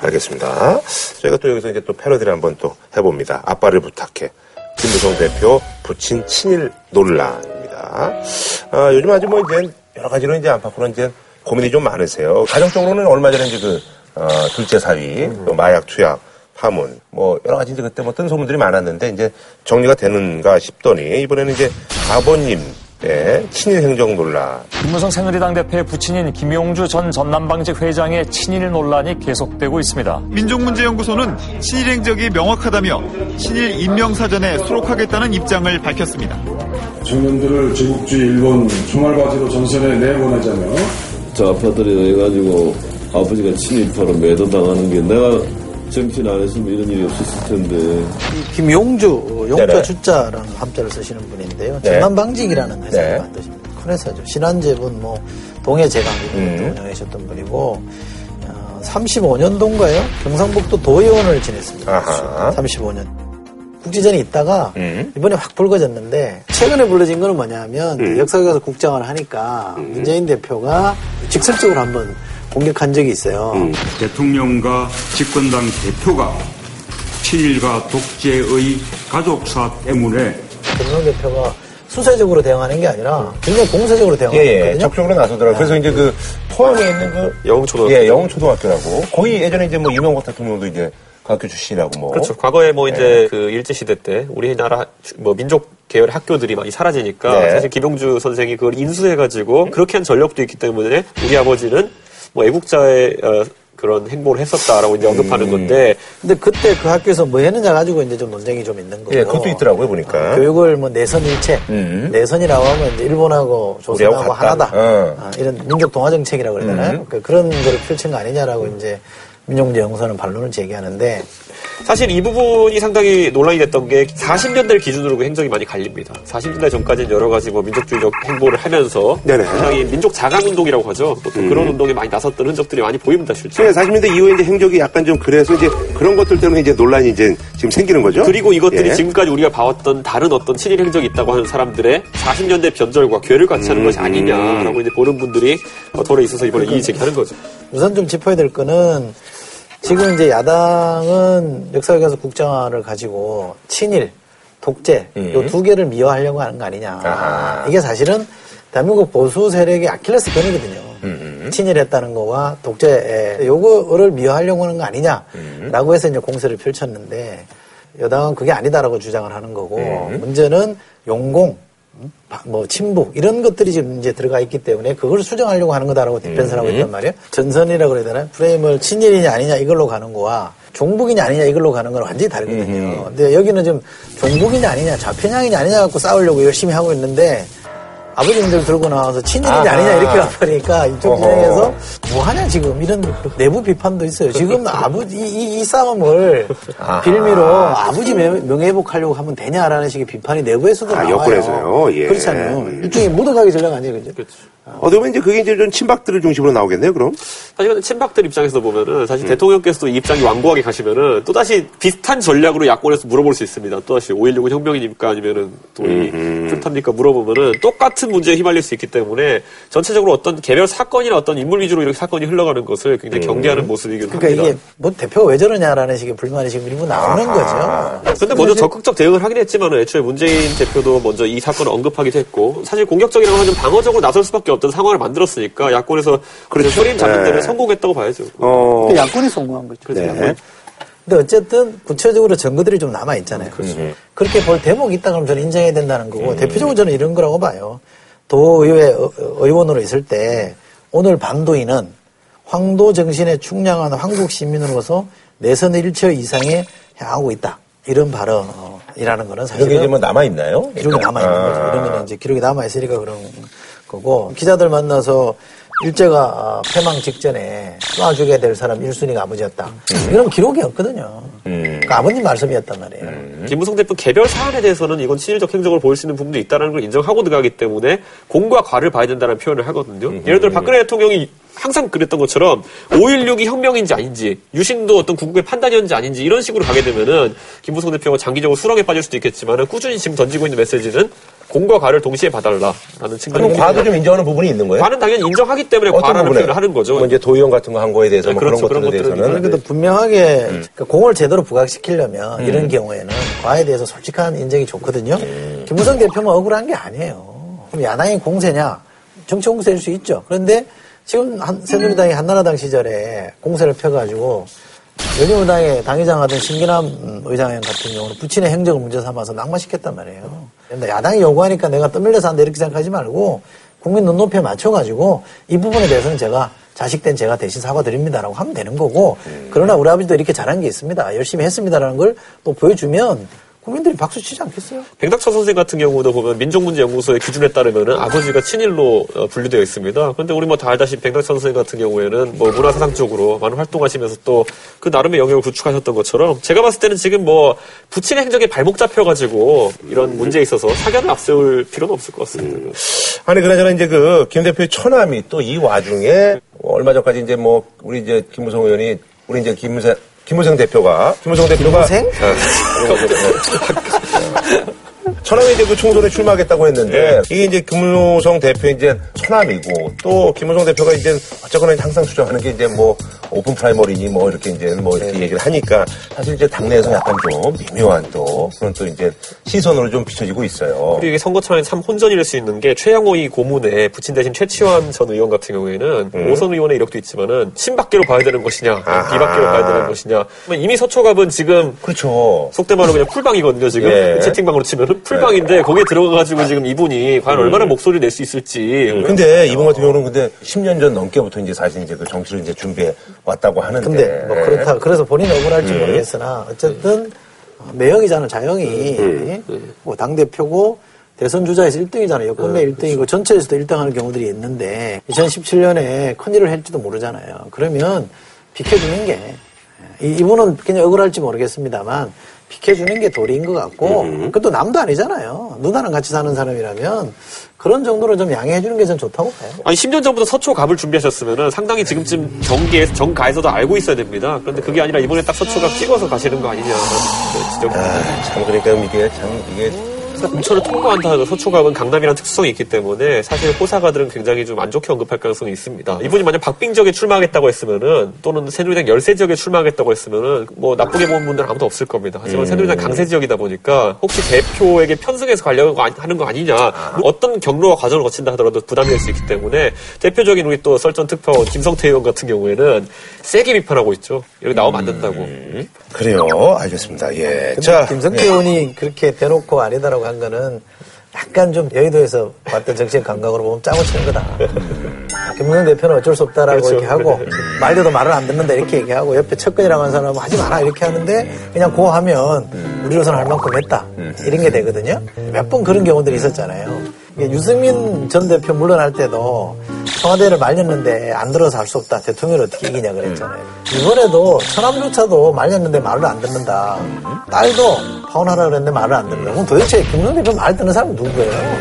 알겠습니다. 저희가 또 여기서 이제 또 패러디를 한번 또 해봅니다. 아빠를 부탁해. 김무성 대표 부친 친일 논란입니다. 아, 요즘 아주 뭐 이제 여러 가지로 이제 안팎으로 이제 고민이 좀 많으세요. 가정적으로는 얼마 전에 이제 그 어, 둘째 사위, 또 마약, 투약, 파문, 뭐, 여러 가지 이제 그때 뭐 뜬 소문들이 많았는데, 이제 정리가 되는가 싶더니, 이번에는 이제 아버님, 예, 친일 행정 논란. 김무성 새누리당 대표의 부친인 김용주 전 전남방직 회장의 친일 논란이 계속되고 있습니다. 민족문제연구소는 친일 행적이 명확하다며 친일 임명사전에 수록하겠다는 입장을 밝혔습니다. 청년들을 제국주의 일본 총알바지로 전선에 내보내자며 저 아파트에 내가지고 아버지가 친일파로 매도당하는 게 내가 정치를 안 했으면 이런 일이 없었을 텐데. 김용주, 용자 주자라는 함자를 쓰시는 분인데요. 네. 전남방직이라는 회사를 네. 만드신 큰 회사죠. 신한재분, 뭐 동해제강기를 음. 운영하셨던 분이고 어, 삼십오 년도인가요? 경상북도 도의원을 지냈습니다. 아하. 삼십오 년. 국지전이 있다가 음. 이번에 확 불거졌는데 최근에 불러진 거는 뭐냐면 음. 역사교과서 국장을 하니까 음. 문재인 대표가 직설적으로 한번 공격한 적이 있어요. 음. 대통령과 집권당 대표가 친일과 독재의 가족사 때문에 김무성 대표가 수세적으로 대응하는 게 아니라 굉장히 공세적으로 대응하는 거예요. 예, 예. 적극적으로 나서더라고요. 네. 그래서 이제 그 포항에 있는 그 영웅초등학교, 예, 영웅초등학교라고 거의 예전에 이제 뭐 이명박 대통령도 이제 학교 출신이라고 뭐 그렇죠. 과거에 뭐 이제 네. 그 일제 시대 때 우리나라 뭐 민족 계열 학교들이 많이 사라지니까 네. 사실 김용주 선생이 그걸 인수해가지고 그렇게 한 전력도 있기 때문에 우리 아버지는 뭐 애국자의 어, 그런 행보를 했었다라고 이제 언급하는 음. 건데 근데 그때 그 학교에서 뭐 했느냐 가지고 이제 좀 논쟁이 좀 있는 거예요. 예, 그것도 있더라고요 보니까. 어, 교육을 뭐 내선일체, 음. 내선이라고 하면 이제 일본하고 조선하고 하나다 어. 아, 이런 민족 동화 정책이라고 그러잖아요. 음. 그러니까 그런 걸 펼친 거 아니냐라고 음. 이제. 민용주 연구소는 반론을 제기하는데 사실 이 부분이 상당히 논란이 됐던 게 사십 년대를 기준으로 그 행적이 많이 갈립니다. 사십 년대 전까지는 여러 가지 뭐 민족주의적 행보를 하면서 네네. 상당히 민족 자강운동이라고 하죠. 보통 음. 그런 운동에 많이 나섰던 흔적들이 많이 보입니다. 실제. 네, 사십 년대 이후에 이제 행적이 약간 좀 그래서 이제 그런 것들 때문에 이제 논란이 이제 지금 생기는 거죠. 그리고 이것들이 예. 지금까지 우리가 봐왔던 다른 어떤 친일 행적이 있다고 하는 사람들의 사십 년대 변절과 괴를 관찰하는 음. 것이 아니냐라고 이제 보는 분들이 덜에 있어서 이번에 그러니까, 이의 제기하는 거죠. 우선 좀 짚어야 될 거는 지금 이제 야당은 역사교과서 국장화를 가지고 친일, 독재 음. 요 두 개를 미화하려고 하는 거 아니냐. 아하. 이게 사실은 대한민국 보수 세력의 아킬레스건이거든요. 음. 친일했다는 거와 독재 요거를 미화하려고 하는 거 아니냐라고 해서 이제 공세를 펼쳤는데 여당은 그게 아니다라고 주장을 하는 거고 음. 문제는 용공, 뭐 친북 이런 것들이 지금 이제 들어가 있기 때문에 그걸 수정하려고 하는 거다라고 디펜스라고 음. 했단 말이에요. 전선이라고 그래야 되나요? 프레임을 친일이냐 아니냐 이걸로 가는 거와 종북이냐 아니냐 이걸로 가는 건 완전히 다르거든요. 음. 근데 여기는 지금 종북이냐 아니냐 좌편향이냐 아니냐 갖고 싸우려고 열심히 하고 있는데 아버님들 들고 나와서 친일이냐 아니냐 이렇게 가버리니까 이쪽 진영에서 뭐하냐 지금 이런 내부 비판도 있어요. 지금 아버지 이, 이 싸움을 아하. 빌미로 아버지 명예회복하려고 하면 되냐라는 식의 비판이 내부에서도 아, 나와요. 여권에서요. 예. 그렇잖아요. 일종의 묻어가기 전략 아니에요. 그죠? 그렇죠. 어떻게 보면 이제 그게 이제 좀 친박들을 중심으로 나오겠네요, 그럼? 사실 근데 친박들 입장에서 보면은 사실 음. 대통령께서도 이 입장이 완고하게 가시면은 또다시 비슷한 전략으로 야권에서 물어볼 수 있습니다. 또다시 오일육오 혁명이니까 아니면은 또 이 풀탑니까 물어보면은 똑같은 문제에 휘말릴 수 있기 때문에 전체적으로 어떤 개별 사건이나 어떤 인물 위주로 이렇게 사건이 흘러가는 것을 굉장히 경계하는 음. 모습이기도 그러니까 합니다. 그러니까 이게 뭐 대표가 왜 저러냐라는 식의 불만이 지금 일부 나오는 아하. 거죠. 근데 먼저 사실... 적극적 대응을 하긴 했지만은 애초에 문재인 대표도 먼저 이 사건을 언급하기도 했고 사실 공격적이라고 하면 방어적으로 나설 수밖에 어떤 상황을 만들었으니까 야권에서 그래서 프레임 잡는 데는 성공했다고 봐야죠. 어... 근데 야권이 성공한 거죠. 그렇죠. 네. 근데 어쨌든 구체적으로 증거들이 좀 남아 있잖아요. 그렇죠. 그렇게 볼 대목이 있다 그러면 저는 인정해야 된다는 거고 음. 대표적으로 저는 이런 거라고 봐요. 도의회 의원으로 있을 때 오늘 반도인은 황도 정신에 충량한 한국 시민으로서 내선 일처 이상에 향하고 있다. 이런 발언이라는 거는 사실은 기록이 뭐 남아 있나요? 기록이 남아 있는 거죠. 아. 이런 거는 이제 기록이 남아 있으니까 그런. 거고 기자들 만나서 일제가 패망 직전에 쏴주게 될 사람 일 순위가 아버지였다. 음. 이런 기록이 없거든요. 음. 그러니까 아버님 말씀이었단 말이에요. 음. 김무성 대표 개별 사안에 대해서는 이건 친일적 행적을 보일 수 있는 부분도 있다는 걸 인정하고 들어가기 때문에 공과 과를 봐야 된다는 표현을 하거든요. 음. 예를 들어 박근혜 대통령이 항상 그랬던 것처럼 오일육이 혁명인지 아닌지 유신도 어떤 국국의 판단이었는지 아닌지 이런 식으로 가게 되면은 김무성 대표가 장기적으로 수렁에 빠질 수도 있겠지만은 꾸준히 지금 던지고 있는 메시지는 공과 과를 동시에 봐달라라는 측면이 그럼 과도 좀 인정하는 부분이 있는 거예요? 과는 당연히 인정하기 때문에 과라는 부분에? 표현을 하는 거죠. 뭐 이제 도의원 같은 거 한 거에 대해서 네, 뭐 그렇죠, 그런 것들에 대해서는 그런데도 분명하게 음. 그러니까 공을 제대로 부각시키려면 음. 이런 경우에는 과에 대해서 솔직한 인정이 좋거든요. 음. 김무성 대표만 억울한 게 아니에요. 그럼 야당이 공세냐? 정치 공세일 수 있죠. 그런데 지금 한, 새누리당이 한나라당 시절에 공세를 펴가지고 열린우당의 당의장 하던 신기남 의장 같은 경우는 부친의 행적을 문제 삼아서 낙마시켰단 말이에요. 야당이 요구하니까 내가 떠밀려서 한다 이렇게 생각하지 말고 국민 눈높이에 맞춰가지고 이 부분에 대해서는 제가 자식된 제가 대신 사과드립니다라고 하면 되는 거고 그러나 우리 아버지도 이렇게 잘한 게 있습니다. 열심히 했습니다라는 걸 또 보여주면 국민들이 박수 치지 않겠어요? 백낙천 선생 같은 경우도 보면 민족문제연구소의 기준에 따르면은 아버지가 친일로 분류되어 있습니다. 그런데 우리 뭐 다 알다시피 백낙천 선생 같은 경우에는 뭐 문화사상 쪽으로 많은 활동하시면서 또 그 나름의 영역을 구축하셨던 것처럼 제가 봤을 때는 지금 뭐 부친의 행적에 발목 잡혀가지고 이런 문제에 있어서 사견을 앞세울 필요는 없을 것 같습니다. 음. 아니 그나저나 이제 그 김 대표의 처남이 또 이 와중에 얼마 전까지 이제 뭐 우리 이제 김무성 의원이 우리 이제 김무성 김무성 대표가 김무성 대표가 김무성? 처남이 이제 그 총선에 출마하겠다고 했는데 네. 이게 이제 김무성 대표 이제 처남이고 또 김무성 대표가 이제 어쨌거나 항상 주장하는 게 이제 뭐 오픈 프라이머리니 뭐 이렇게 이제 뭐 이렇게 네. 얘기를 하니까 사실 이제 당내에서 약간 좀 미묘한 또 그런 또 이제 시선으로 좀 비춰지고 있어요. 그리고 이게 선거 차원이 참 혼전일 수 있는 게 최양호의 고문에 부친 대신 최치환 전 의원 같은 경우에는 음. 오선 의원의 이력도 있지만은 친박계로 봐야 되는 것이냐 아하. 비박계로 봐야 되는 것이냐 이미 서초갑은 지금 그렇죠. 속된 말로 그냥 풀방이거든요 지금 예. 채팅방으로 치면은. 풀방인데 거기에 들어가가지고 지금 이분이 과연 음. 얼마나 목소리를 낼 수 있을지. 근데 이분 같은 경우는 근데 십 년 전 넘게부터 이제 사실 이제 그 정치를 이제 준비해 왔다고 하는데. 근데 뭐 그렇다. 그래서 본인 억울할지 음. 모르겠으나 어쨌든 매형이잖아. 자영이 음. 음. 뭐 당 대표고 대선 주자에서 일 등이잖아요. 여권 내 음. 일등이고 그렇죠. 전체에서도 일등하는 경우들이 있는데 이천십칠 년에 큰 일을 할지도 모르잖아요. 그러면 비켜주는 게 이분은 그냥 억울할지 모르겠습니다만. 비켜주는 게 도리인 것 같고 음. 그것도 남도 아니잖아요. 누나랑 같이 사는 사람이라면 그런 정도로 좀 양해해 주는 게 전 좋다고 봐요. 아니 십 년 전부터 서초갑을 준비하셨으면 상당히 지금쯤 정계, 정가에서도 알고 있어야 됩니다. 그런데 그게 아니라 이번에 딱 서초갑 찍어서 가시는 거 아니냐. 아, 참 그러니까 이게 참 이게 공천을 통과한다 해도 서초갑은 강남이라는 특수성이 있기 때문에 사실 호사가들은 굉장히 좀 안 좋게 언급할 가능성이 있습니다. 이분이 만약 박빙 지역에 출마하겠다고 했으면은 또는 새누리당 열세 지역에 출마하겠다고 했으면은 뭐 나쁘게 보는 분들은 아무도 없을 겁니다. 하지만 음. 새누리당 강세 지역이다 보니까 혹시 대표에게 편승해서 가려고 하는 거 아니냐 어떤 경로와 과정을 거친다 하더라도 부담이 될 수 있기 때문에 대표적인 우리 또 썰전 특파원 김성태 의원 같은 경우에는 세게 비판하고 있죠. 여기 나오면 안 된다고. 음. 그래요. 알겠습니다. 예. 자, 김성태 의원이 예. 그렇게 대놓고 아니다라고 한 거는 약간 좀 여의도에서 봤던 정치적 감각으로 보면 짜고 치는 거다. 김무성 대표는 어쩔 수 없다라고 그렇죠. 이렇게 하고 말려도 말을 안 듣는다 이렇게 얘기하고 옆에 척근이라고 하는 사람은 하지 마라 이렇게 하는데 그냥 그거 하면 우리로서는 할 만큼 했다 이런 게 되거든요. 몇 번 그런 경우들이 있었잖아요. 유승민 전 대표 물러날 때도 청와대를 말렸는데 안 들어서 할 수 없다. 대통령을 어떻게 이기냐 그랬잖아요. 이번에도 천남조차도 말렸는데 말을 안 듣는다. 딸도 파혼하라 그랬는데 말을 안 듣는다. 그럼 도대체 김무성 대표 말 듣는 사람은 누구예요?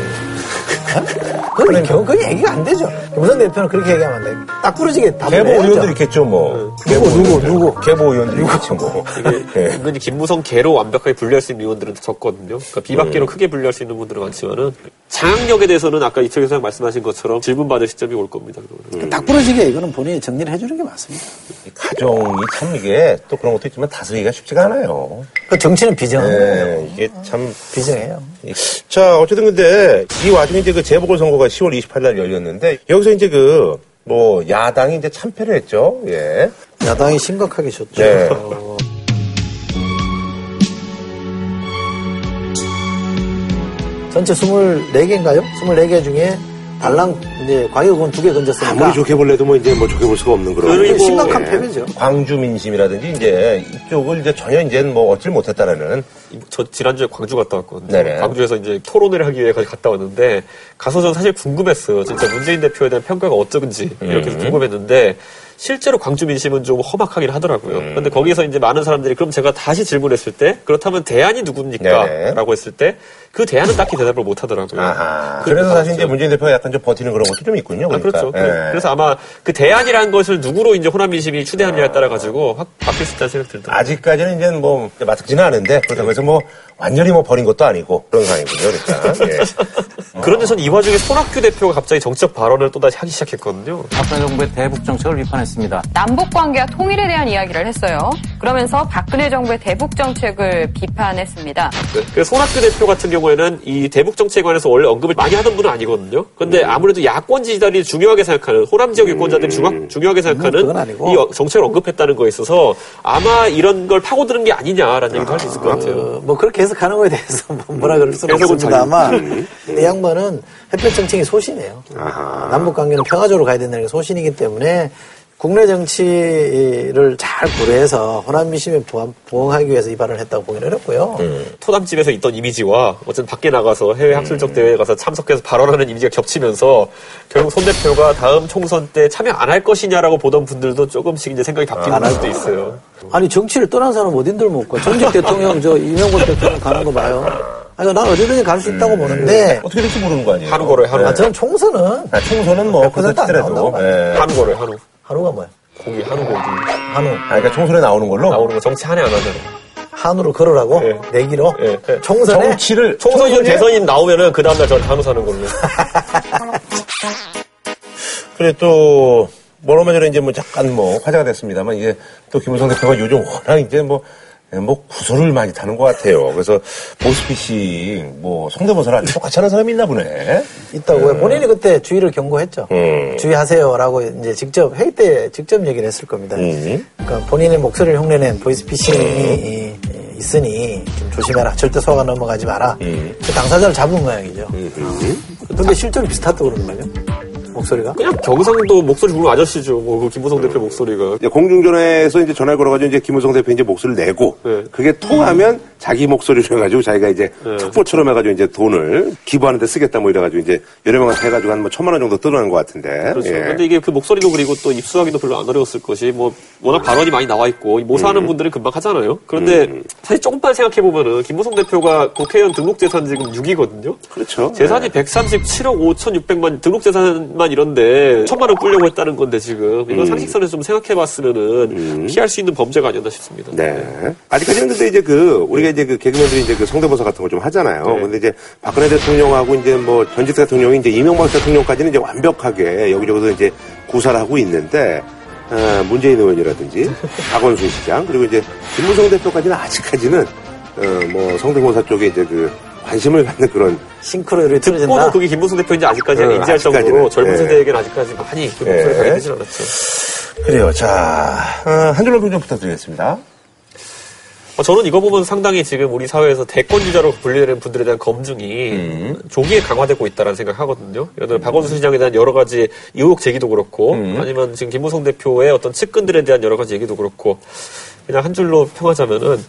그런 경우 그 얘기가 안 되죠. 김무성 대표는 그렇게 얘기하면 안 돼요. 딱 부러지게 답을 개보 의원들 있겠죠 뭐. 네. 개보, 누구 누구 누구 개보 의원들 있겠죠 뭐. 이게 네. 김무성 개로 완벽하게 분류할 수 있는 의원들은 적거든요. 그러니까 비박계로 네. 크게 분류할 수 있는 분들은 많지만은 장악력에 대해서는 아까 이철 교수님 말씀하신 것처럼 질문 받을 시점이 올 겁니다. 음. 딱 부러지게 이거는 본인이 정리를 해주는 게 맞습니다. 가정이 참 이게 또 그런 것도 있지만 다스리기가 쉽지가 않아요. 그 정치는 비정해요. 네. 이게 참 비정해요. 자 어쨌든 근데 이 와중에 이제 그 재보궐선거가 시월 이십팔일 날 열렸는데 여기서 이제 그 뭐 야당이 이제 참패를 했죠. 예. 야당이 심각하게 졌죠. 네. 어... 전체 스물네 개인가요? 스물네 개 중에 달랑 이제 광역은 두 개 건졌으니까 아무리 좋게 볼래도 뭐 이제 뭐 좋게 볼 수가 없는 그런 그리고, 심각한 예. 패배죠. 광주 민심이라든지 이제 이쪽을 이제 전혀 이제 뭐 어찌를 못했다라는. 저 지난주에 광주 갔다 왔거든요. 네네. 광주에서 이제 토론을 하기 위해 갔다 왔는데 가서 저는 사실 궁금했어요. 진짜 문재인 대표에 대한 평가가 어쩐지 이렇게 음. 궁금했는데. 실제로 광주 민심은 좀 험악하긴 하더라고요. 음. 그런데 거기에서 이제 많은 사람들이 그럼 제가 다시 질문했을 때 그렇다면 대안이 누굽니까라고 했을 때 그 대안은 딱히 대답을 못 하더라고요. 아하, 그래서 사실 이제 문재인 대표가 약간 좀 버티는 그런 것도 좀 있군요. 아, 그러니까. 그렇죠. 예. 그래서 아마 그 대안이라는 것을 누구로 이제 호남 민심이 추대하느냐에 따라 가지고 확 바뀔 수 있다는 생각이 들더라고요. 아직까지는 이제 뭐 맞지는 않은데 그렇다고 해서 뭐 완전히 뭐 버린 것도 아니고 그런 상황이군요. 그러니까. 예. 그런데 전 이 와중에 손학규 대표가 갑자기 정치적 발언을 또 다시 하기 시작했거든요. 박근혜 정부의 대북 정책을 비판했습니다. 남북관계와 통일에 대한 이야기를 했어요. 그러면서 박근혜 정부의 대북 정책을 비판했습니다. 그 손학규 대표 같은 경우에는 이 대북 정책에 관해서 원래 언급을 많이 하던 분은 아니거든요. 그런데 음. 아무래도 야권 지지자들이 중요하게 생각하는 호남 지역 유권자들이 음. 중요하게 생각하는 음, 이 정책을 언급했다는 거에 있어서 아마 이런 걸 파고드는 게 아니냐라는 얘기도 아, 할 수 있을 것 같아요. 어, 뭐 그렇게 해석하는 거에 대해서 뭐라 그럴 수는 없습니다만 이 양반은 햇볕 정책이 소신이에요. 아하. 남북관계는 평화적으로 가야 된다는 게 소신이기 때문에 국내 정치를 잘 고려해서 호남 민심에 부응하기 위해서 이 발언을 했다고 보기는 어렵고요. 음. 토담집에서 있던 이미지와 어쨌든 밖에 나가서 해외 학술적 대회에 가서 참석해서 발언하는 이미지가 겹치면서 결국 손 대표가 다음 총선 때 참여 안 할 것이냐라고 보던 분들도 조금씩 이제 생각이 바뀌는 아, 것도 있어요. 아니 정치를 떠난 사람 어딘들 못 가. 전직 대통령 저 이명박 대통령 가는 거 봐요. 아니, 난 어디든지 갈 수 있다고 음, 보는데. 어떻게 될지 모르는 거 아니에요? 하루 걸어요, 하루. 네. 아, 저는 총선은. 아, 총선은 뭐, 그 자체라도. 하루 걸어요, 하루. 한우가 뭐야? 고기, 한우 고기. 한우. 아, 그러니까 총선에 나오는 걸로? 나오는 거 정치 한해 안 하잖아. 한우를 걸으라고? 네. 내기로? 네. 네. 총선에? 정치를. 총선인 대선인 나오면은 그 다음날 저는 한우 사는 걸로. 그래, 또, 뭐, 얼마 전에 이제 뭐 잠깐 뭐 화제가 됐습니다만 이제 또 김무성 대표가 요즘 워낙 이제 뭐, 뭐 구설을 많이 타는 것 같아요. 그래서 보스피싱, 뭐 성대모사를 아주 똑같이 하는 사람이 있나 보네. 있다고요. 음. 본인이 그때 주의를 경고했죠. 음. 주의하세요라고 이제 직접 회의 때 직접 얘기를 했을 겁니다. 음. 그러니까 본인의 목소리를 흉내낸 보이스피싱이 음. 있으니 좀 조심해라. 절대 소화가 넘어가지 마라. 음. 그 당사자를 잡은 모양이죠. 그런데 음. 실제로 비슷하다고 그러는군요. 목소리가? 그냥 경상도 목소리 부르는 아저씨죠. 뭐, 그 김무성 대표 음. 목소리가. 공중전에서 이제 전화를 걸어가지고 이제 김무성 대표 이제 목소리를 내고, 네. 그게 통하면 자기 목소리로 해가지고 자기가 이제 네. 특보처럼 해가지고 이제 돈을 기부하는데 쓰겠다 뭐 이래가지고 이제 여러 명한테 해가지고 한 뭐 천만 원 정도 뜯어낸 것 같은데. 그렇죠. 예. 근데 이게 그 목소리도 그리고 또 입수하기도 별로 안 어려웠을 것이 뭐, 워낙 발언이 많이 나와 있고, 모사하는 음. 분들은 금방 하잖아요. 그런데 음. 사실 조금만 생각해보면은 김무성 대표가 국회의원 등록재산 지금 육이거든요. 그렇죠. 재산이 네. 백삼십칠억 오천육백만 등록재산만 이런데 천만 원 뿌려고 했다는 건데 지금 이건 음. 상식선에서 좀 생각해봤으면은 음. 피할 수 있는 범죄가 아니었나 싶습니다. 네. 아직까지는 근데 이제 그 우리가 이제 그 개그맨들이 이제 그 성대모사 같은 걸 좀 하잖아요. 네. 근데 이제 박근혜 대통령하고 이제 뭐 전직 대통령이 이제 이명박 대통령까지는 이제 완벽하게 여기저기서 이제 구사를 하고 있는데. 어, 문재인 의원이라든지 박원순 시장 그리고 이제 김무성 대표까지는 아직까지는 어, 뭐 성대모사 쪽에 이제 그 관심을 갖는 그런 싱크로율이 틀어진다. 듣고도 그게 김무성 대표인지 아직까지는 응, 인지할 정도로 젊은 예. 세대에게는 아직까지 많이 그 목소리가 예. 되진 않았죠. 그래요. 자, 한 줄로 평 좀 부탁드리겠습니다. 저는 이거 보면서 상당히 지금 우리 사회에서 대권주자로 분류되는 분들에 대한 검증이 음. 조기에 강화되고 있다는 생각하거든요. 음. 박원순 시장에 대한 여러 가지 의혹 제기도 그렇고 음. 아니면 지금 김무성 대표의 어떤 측근들에 대한 여러 가지 얘기도 그렇고 그냥 한 줄로 평하자면은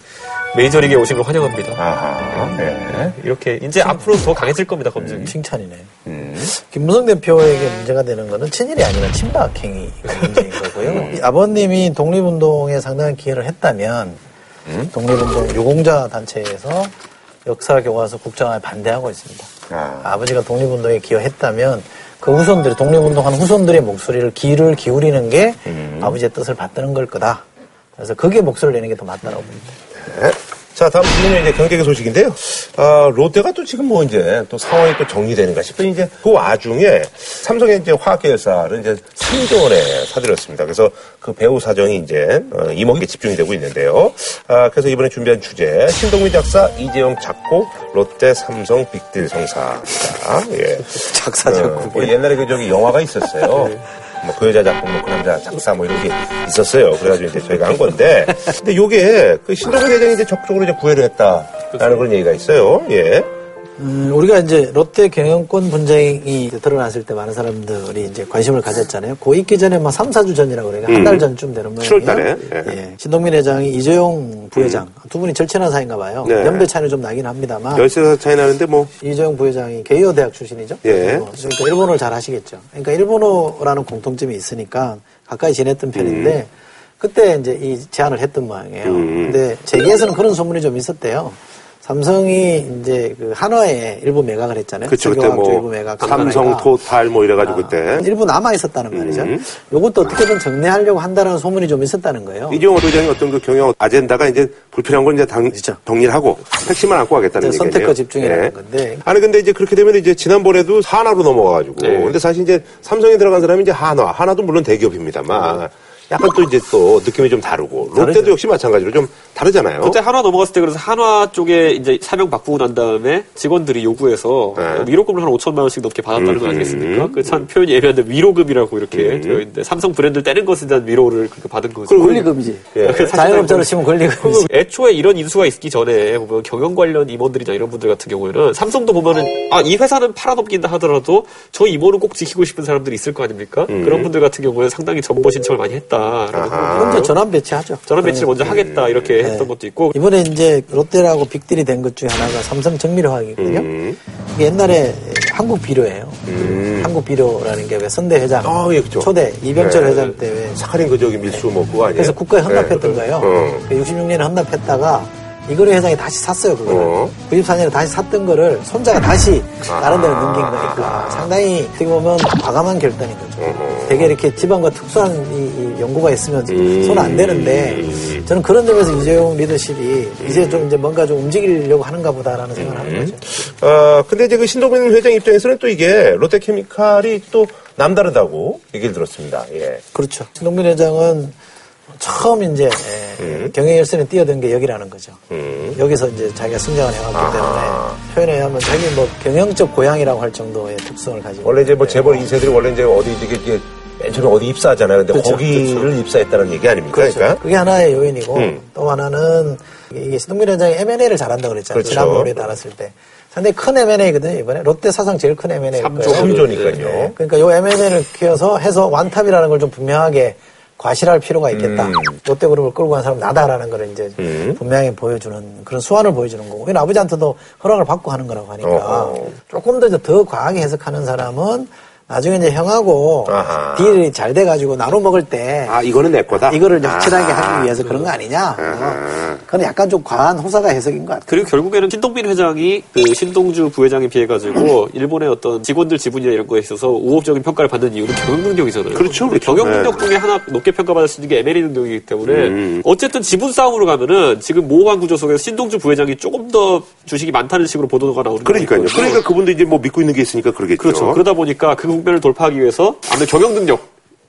메이저리그에 오신 걸 환영합니다. 아하, 네. 이렇게 이제 칭... 앞으로 더 강해질 겁니다. 검증이. 음, 칭찬이네. 음. 김무성 대표에게 문제가 되는 거는 친일이 아니라 친박행위 문제인 거고요. 음. 아버님이 독립운동에 상당한 기여를 했다면 음? 독립운동 유공자 단체에서 역사교과서 국장을 반대하고 있습니다. 아. 아버지가 독립운동에 기여했다면 그 후손들이 독립운동하는 후손들의 목소리를 귀를 기울이는 게 음. 아버지의 뜻을 받드는 걸 거다. 그래서 그게 목소리를 내는 게 더 맞다라고 봅니다. 네. 자, 다음 질문은 이제 경제계 소식인데요. 아, 롯데가 또 지금 뭐 이제 또 상황이 또 정리되는가 싶더니 이제 그 와중에 삼성의 이제 화학계열사를 이제 삼조 원에 사들였습니다. 그래서 그 배후 사정이 이제 어, 이목에 집중이 되고 있는데요. 아, 그래서 이번에 준비한 주제, 신동빈 작사, 이재용 작곡, 롯데 삼성 빅딜 성사. 예. 작사 작곡. 어, 옛날에 그 저기 영화가 있었어요. 네. 뭐, 그 여자 작곡, 뭐, 그 남자 작사, 뭐, 이런 게 있었어요. 그래가지고 이제 저희가 한 건데. 근데 요게, 그 신동빈 회장이 이제 적극적으로 이제 구애를 했다라는 그렇죠. 그런 얘기가 있어요. 예. 음, 우리가 이제 롯데 경영권 분쟁이 드러났을 때 많은 사람들이 이제 관심을 가졌잖아요. 그 있기 전에 막 삼, 사주 전이라고 그래요. 한 달 전쯤 되는 모양이에요. 칠월 달에. 예. 예. 신동빈 회장이 이재용 부회장. 음. 두 분이 절친한 사이인가 봐요. 네. 연배 차이는 좀 나긴 합니다만. 열세 살 차이 나는데 뭐. 이재용 부회장이 게이오 대학 출신이죠. 예. 어, 그러니까 일본어를 잘 하시겠죠. 그러니까 일본어라는 공통점이 있으니까 가까이 지냈던 편인데 음. 그때 이제 이 제안을 했던 모양이에요. 음. 근데 재계에서는 그런 소문이 좀 있었대요. 삼성이 이제 그 한화에 일부 매각을 했잖아요. 그쵸, 그때 뭐 일부 매각, 삼성 토탈 뭐 이래가지고 아, 그때 일부 남아 있었다는 말이죠. 음. 요것도 어떻게든 정리하려고 한다는 소문이 좀 있었다는 거예요. 이재용 부회장이 어떤 그 경영 아젠다가 이제 불필요한 건 이제 당, 정리를 하고 핵심만 안고 가겠다는 얘기예요. 선택과 집중이라는 네. 건데. 아니 근데 이제 그렇게 되면 이제 지난번에도 한화로 넘어가가지고. 네. 근데 사실 이제 삼성에 들어간 사람이 이제 한화, 한화도 물론 대기업입니다만. 네. 약간 또 이제 또 느낌이 좀 다르고 롯데도 다르죠. 역시 마찬가지로 좀 다르잖아요. 그때 한화 넘어갔을 때 그래서 한화 쪽에 이제 사명 바꾸고 난 다음에 직원들이 요구해서 네. 위로금을 한 오천만 원씩 넘게 받았다는 거 음, 아니겠습니까? 음, 그참 음. 표현이 애매한데 위로금이라고 이렇게 음. 되어 있는데 삼성 브랜드를 떼는 것에 대한 위로를 그렇게 받은 거죠. 그럼 권리금이지. 예. 자영업자로 치면 권리금이지. 애초에 이런 인수가 있기 전에 보면 경영 관련 임원들이나 이런 분들 같은 경우에는 삼성도 보면은 아, 이 회사는 팔아넘긴다 하더라도 저 임원은 꼭 지키고 싶은 사람들이 있을 거 아닙니까? 음. 그런 분들 같은 경우에는 상당히 정보 신청을 많이 했다. 먼저 전환 배치하죠. 전환 배치를 먼저 하겠다 이렇게 네. 했던 것도 있고 이번에 이제 롯데라고 빅딜이 된 것 중에 하나가 삼성 정밀화학이거든요. 음. 이게 옛날에 한국 비료예요. 음. 한국 비료라는 게 왜 선대 회장, 아, 예, 그렇죠. 초대 이병철 네. 회장 때 왜 사카린 그 저기 밀수 먹고 아니에요. 그래서 국가에 헌납했던 네. 거예요. 어. 육십육 년에 헌납했다가 이건희 회장이 다시 샀어요. 그거를 어. 구십사 년에 다시 샀던 거를 손자가 다시 다른 데로 넘긴 거니까 상당히 어떻게 보면 과감한 결단인 거죠. 어. 되게 이렇게 지방과 특수한 이, 이 연구가 있으면 음. 손 안 되는데 저는 그런 점에서 이재용 리더십이 이제 좀 이제 뭔가 좀 움직이려고 하는가 보다라는 생각을 하는 거죠. 음. 어, 근데 이제 그 신동빈 회장 입장에서는 또 이게 롯데케미칼이 또 남다르다고 얘기를 들었습니다. 예. 그렇죠. 신동빈 회장은 처음 이제 음. 경영 열선에 뛰어든 게 여기라는 거죠. 음. 여기서 이제 자기가 성장을 해왔기 아하. 때문에 표현에 하면 자기 뭐 경영적 고향이라고 할 정도의 특성을 가지고 원래 이제 뭐 재벌 인세들이 원래 이제 어디 이게 맨 처음에 어디 입사하잖아요. 근데 그렇죠. 거기를 그렇죠. 입사했다는 얘기 아닙니까? 그렇죠. 그러니까 그게 하나의 요인이고 음. 또 하나는 이게 신동빈 회장이 엠 앤 에이를 잘한다고 그랬잖아요. 그렇죠. 지난번 우리 알았을 때. 근데 큰 엠 앤 에이거든요, 이번에. 롯데 사상 제일 큰 엠 앤 에일 거예요. 삼조니까요. 네. 그러니까 요 엠 앤 에이를 키워서 해서 원탑이라는 걸 좀 분명하게 과실할 필요가 있겠다. 음. 롯데그룹을 끌고 간 사람은 나다라는 걸 이제 음. 분명히 보여주는 그런 수완을 보여주는 거고, 이건 아버지한테도 허락을 받고 하는 거라고 하니까 어허. 조금 더 더 과하게 해석하는 사람은 나중에 이제 형하고 아하. 딜이 잘 돼가지고 나눠 먹을 때 아 이거는 내 거다. 이거를 이제 확실하게 하기 위해서 그런 거 아니냐. 어. 그건 약간 좀 과한 호사가 해석인 것 같아요. 그리고 결국에는 신동빈 회장이 그 신동주 부회장에 비해 가지고 일본의 어떤 직원들 지분이나 이런 거에 있어서 우호적인 평가를 받는 이유는 경영 능력이잖아요. 그렇죠. 그렇죠. 경영 능력 중에 하나 높게 평가받을 수 있는 게 엠 앤 에이 능력이기 때문에 음. 어쨌든 지분 싸움으로 가면은 지금 모호한 구조 속에서 신동주 부회장이 조금 더 주식이 많다는 식으로 보도가 나오는 그러니까요. 거니까. 그러니까 그분도 이제 뭐 믿고 있는 게 있으니까 그러겠죠. 그렇죠. 그러다 보니까 그 분별을 돌파하기 위해서 아무래도 경영 능력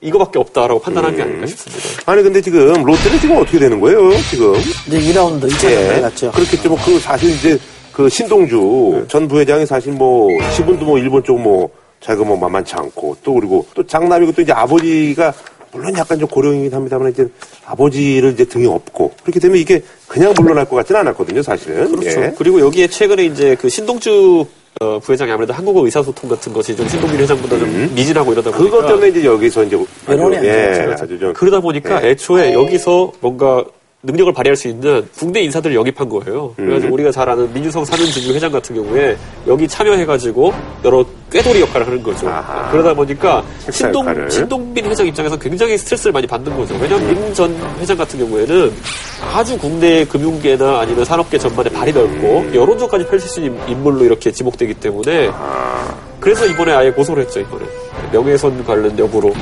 이거밖에 없다라고 판단한 음. 게 아닌가 싶습니다. 아니 근데 지금 롯데는 지금 어떻게 되는 거예요? 지금 이제 이 라운드 이 차전까지 갔죠. 그렇겠죠. 뭐 그 사실 이제 그 신동주 네. 전 부회장이 사실 뭐 지분도 뭐 일본 쪽 뭐 자기가 뭐 만만치 않고 또 그리고 또 장남이고 또 이제 아버지가 물론 약간 좀 고령이긴 합니다만 이제 아버지를 이제 등에 업고 그렇게 되면 이게 그냥 물러날 것 같지는 않았거든요, 사실은. 그렇죠. 예. 그리고 여기에 최근에 이제 그 신동주 어, 부회장이 아무래도 한국어 의사소통 같은 것이 좀 신동빈 회장보다 음. 좀 미진하고 이러다 보니까 그것 때문에 이제 여기서 이제 아주, 예, 아주 좀 그러다 보니까 예. 애초에 여기서 뭔가 능력을 발휘할 수 있는 국내 인사들을 영입한 거예요. 그래서 음. 우리가 잘 아는 민유성 사면준주 회장 같은 경우에 여기 참여해가지고 여러 꾀돌이 역할을 하는 거죠. 아하. 그러다 보니까 신동, 신동빈 회장 입장에서 굉장히 스트레스를 많이 받는 거죠. 왜냐하면 민 전 회장 같은 경우에는 아주 국내 금융계나 아니면 산업계 전반에 발이 넓고 음. 여론조까지 펼칠 수 있는 인물로 이렇게 지목되기 때문에 아하. 그래서 이번에 아예 고소를 했죠. 이번에 명예훼손 관련 여부로.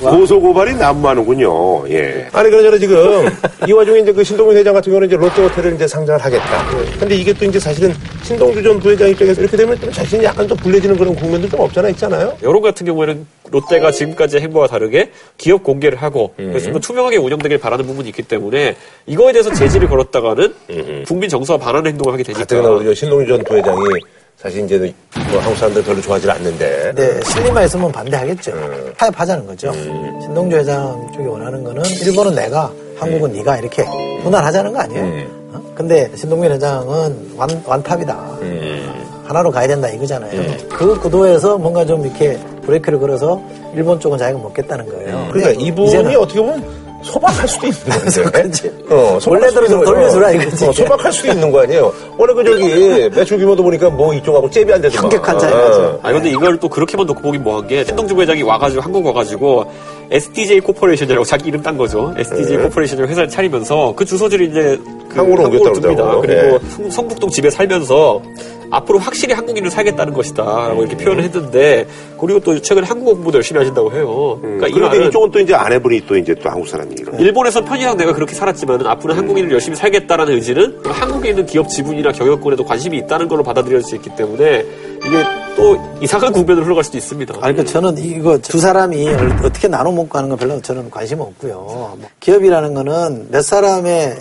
고소고발이 난무하는군요. 예. 아니, 그러나 지금, 이 와중에 이제 그 신동주 회장 같은 경우는 이제 롯데 호텔을 이제 상장을 하겠다. 근데 이게 또 이제 사실은 신동주 전 부회장 입장에서 이렇게 되면 좀 자신이 약간 좀 불리해지는 그런 국면도 좀 없잖아, 있잖아요? 여론 같은 경우에는 롯데가 지금까지의 행보와 다르게 기업 공개를 하고, 음. 그래서 좀 투명하게 운영되길 바라는 부분이 있기 때문에 이거에 대해서 제지를 걸었다가는 음. 국민 정서와 반하는 행동을 하게 되니까. 가뜩이나 우리 신동주 전 부회장이 사실 이제 뭐 한국 사람들 별로 좋아하지 않는데. 네, 실리만 있으면 반대하겠죠. 음. 타협하자는 거죠. 음. 신동주 회장 쪽이 원하는 거는 일본은 내가, 한국은 음. 네가 이렇게 분할하자는 거 아니에요. 음. 어? 근데 신동빈 회장은 완, 완탑이다. 음. 하나로 가야 된다 이거잖아요. 음. 그 구도에서 뭔가 좀 이렇게 브레이크를 걸어서 일본 쪽은 자기가 먹겠다는 거예요. 그러니까 이분이 어떻게 보면 소박할 수도 있는 거예요. 어, 원래대로 좀 돌려주라 이거지. 어, 소박할 수도 있는 거 아니에요. 원래 그 저기 매출 규모도 보니까 뭐 이쪽하고 잽이 안 되더만. 현격한 차이가죠. 아, 근데 이걸 또 그렇게만 놓고 보긴 뭐한 게 신동주 부회장이 와가지고 한국 와가지고 에스디제이 코퍼레이션이라고 자기 이름 딴 거죠. 에스디제이 네. 코퍼레이션을 회사를 차리면서 그 주소지를 이제 그 한국으로 옮겼답니다. 그리고 네. 성북동 집에 살면서 앞으로 확실히 한국인을 살겠다는 것이다라고 음. 이렇게 표현을 했는데 그리고 또 최근에 한국어 공부도 열심히 하신다고 해요. 음. 그러니까 그런데 이쪽은 또 이제 아내분이 또 이제 또 한국 사람이 네. 일본에서 편의상 내가 그렇게 살았지만 앞으로는 음. 한국인을 열심히 살겠다라는 의지는 한국에 있는 기업 지분이나 경영권에도 관심이 있다는 걸로 받아들여질 수 있기 때문에 이게 또 이상한 국면으로 흘러갈 수도 있습니다. 아니, 그러니까 저는 이거 두 사람이 어떻게 나눠 먹고 하는 건 별로 저는 관심 없고요. 기업이라는 거는 몇 사람의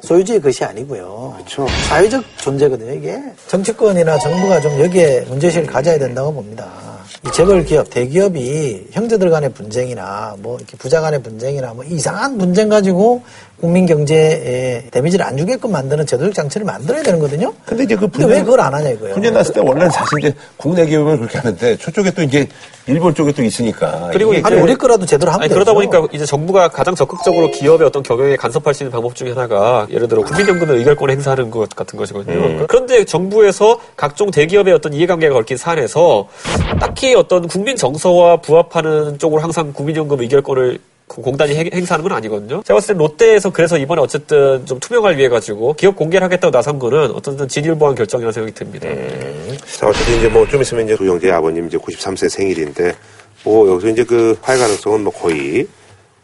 소유주의 것이 아니고요. 그렇죠. 사회적 존재거든요, 이게. 정치권이나 정부가 좀 여기에 문제의식을 가져야 된다고 봅니다. 이 재벌 기업, 대기업이 형제들 간의 분쟁이나 뭐 이렇게 부자 간의 분쟁이나 뭐 이상한 분쟁 가지고 국민 경제에 데미지를 안 주게끔 만드는 제도적 장치를 만들어야 되는 거든요. 근데 이제 그 분쟁. 근데 왜 그걸 안 하냐 이거예요. 분쟁 났을 때 원래는 사실 이제 국내 기업은 그렇게 하는데 저쪽에 또 이제 일본 쪽에 또 있으니까. 그리고 이제 아니, 우리 거라도 제대로 하면 되죠. 그러다 보니까 이제 정부가 가장 적극적으로 기업의 어떤 경영에 간섭할 수 있는 방법 중에 하나가 예를 들어 국민연금의 의결권을 행사하는 것 같은 것이거든요. 음. 그런데 정부에서 각종 대기업의 어떤 이해관계가 얽힌 사안에서 딱히 어떤 국민 정서와 부합하는 쪽으로 항상 국민연금 의결권을 공단이 행사하는 건 아니거든요. 제가 봤을 때 롯데에서 그래서 이번에 어쨌든 좀 투명화를 위해 가지고 기업 공개를 하겠다고 나선 거는 어떤 진일보한 결정이라는 생각이 듭니다. 음. 자, 어쨌든 이제 뭐 좀 있으면 이제 조영재 아버님 이제 구십삼 세 생일인데 뭐 여기서 이제 그 화해 가능성은 뭐 거의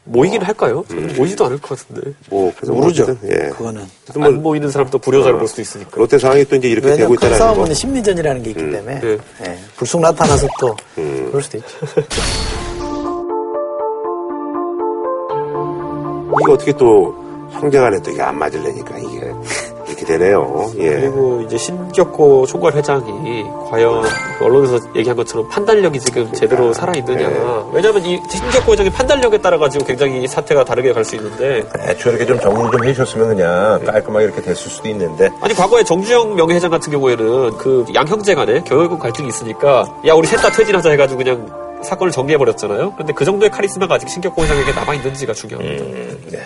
모이긴 어. 할까요? 음. 모이지도 않을 것 같은데. 뭐 그래서 모르죠. 어쨌든, 예. 그거는 뭐, 안 모이는 사람도 불효자로 어. 볼 수도 있으니까. 롯데 상황이 또 이제 이렇게 되고 있다는 거. 싸움은 심리전이라는 게 있기 음. 때문에 네. 예. 불쑥 나타나서 또 음. 그럴 수도 있죠. 이거 어떻게 또 형제간에 또 이게 안 맞을래니까 이게 이렇게 되네요. 예. 그리고 이제 신격호 총괄 회장이 과연 언론에서 얘기한 것처럼 판단력이 지금 그러니까. 제대로 살아 있느냐. 네. 왜냐하면 이 신격호 회장의 판단력에 따라 가지고 굉장히 사태가 다르게 갈 수 있는데. 애초에 이렇게 좀 정리를 좀 해주셨으면 그냥 깔끔하게 이렇게 됐을 수도 있는데. 아니 과거에 정주영 명예회장 같은 경우에는 그 양형제간에 경영권 갈등이 있으니까 야 우리 셋 다 퇴진하자 해가지고 그냥. 사건을 정리해버렸잖아요. 그런데 그 정도의 카리스마가 아직 신격호 회장에게 남아있는지가 중요합니다. 음, 네.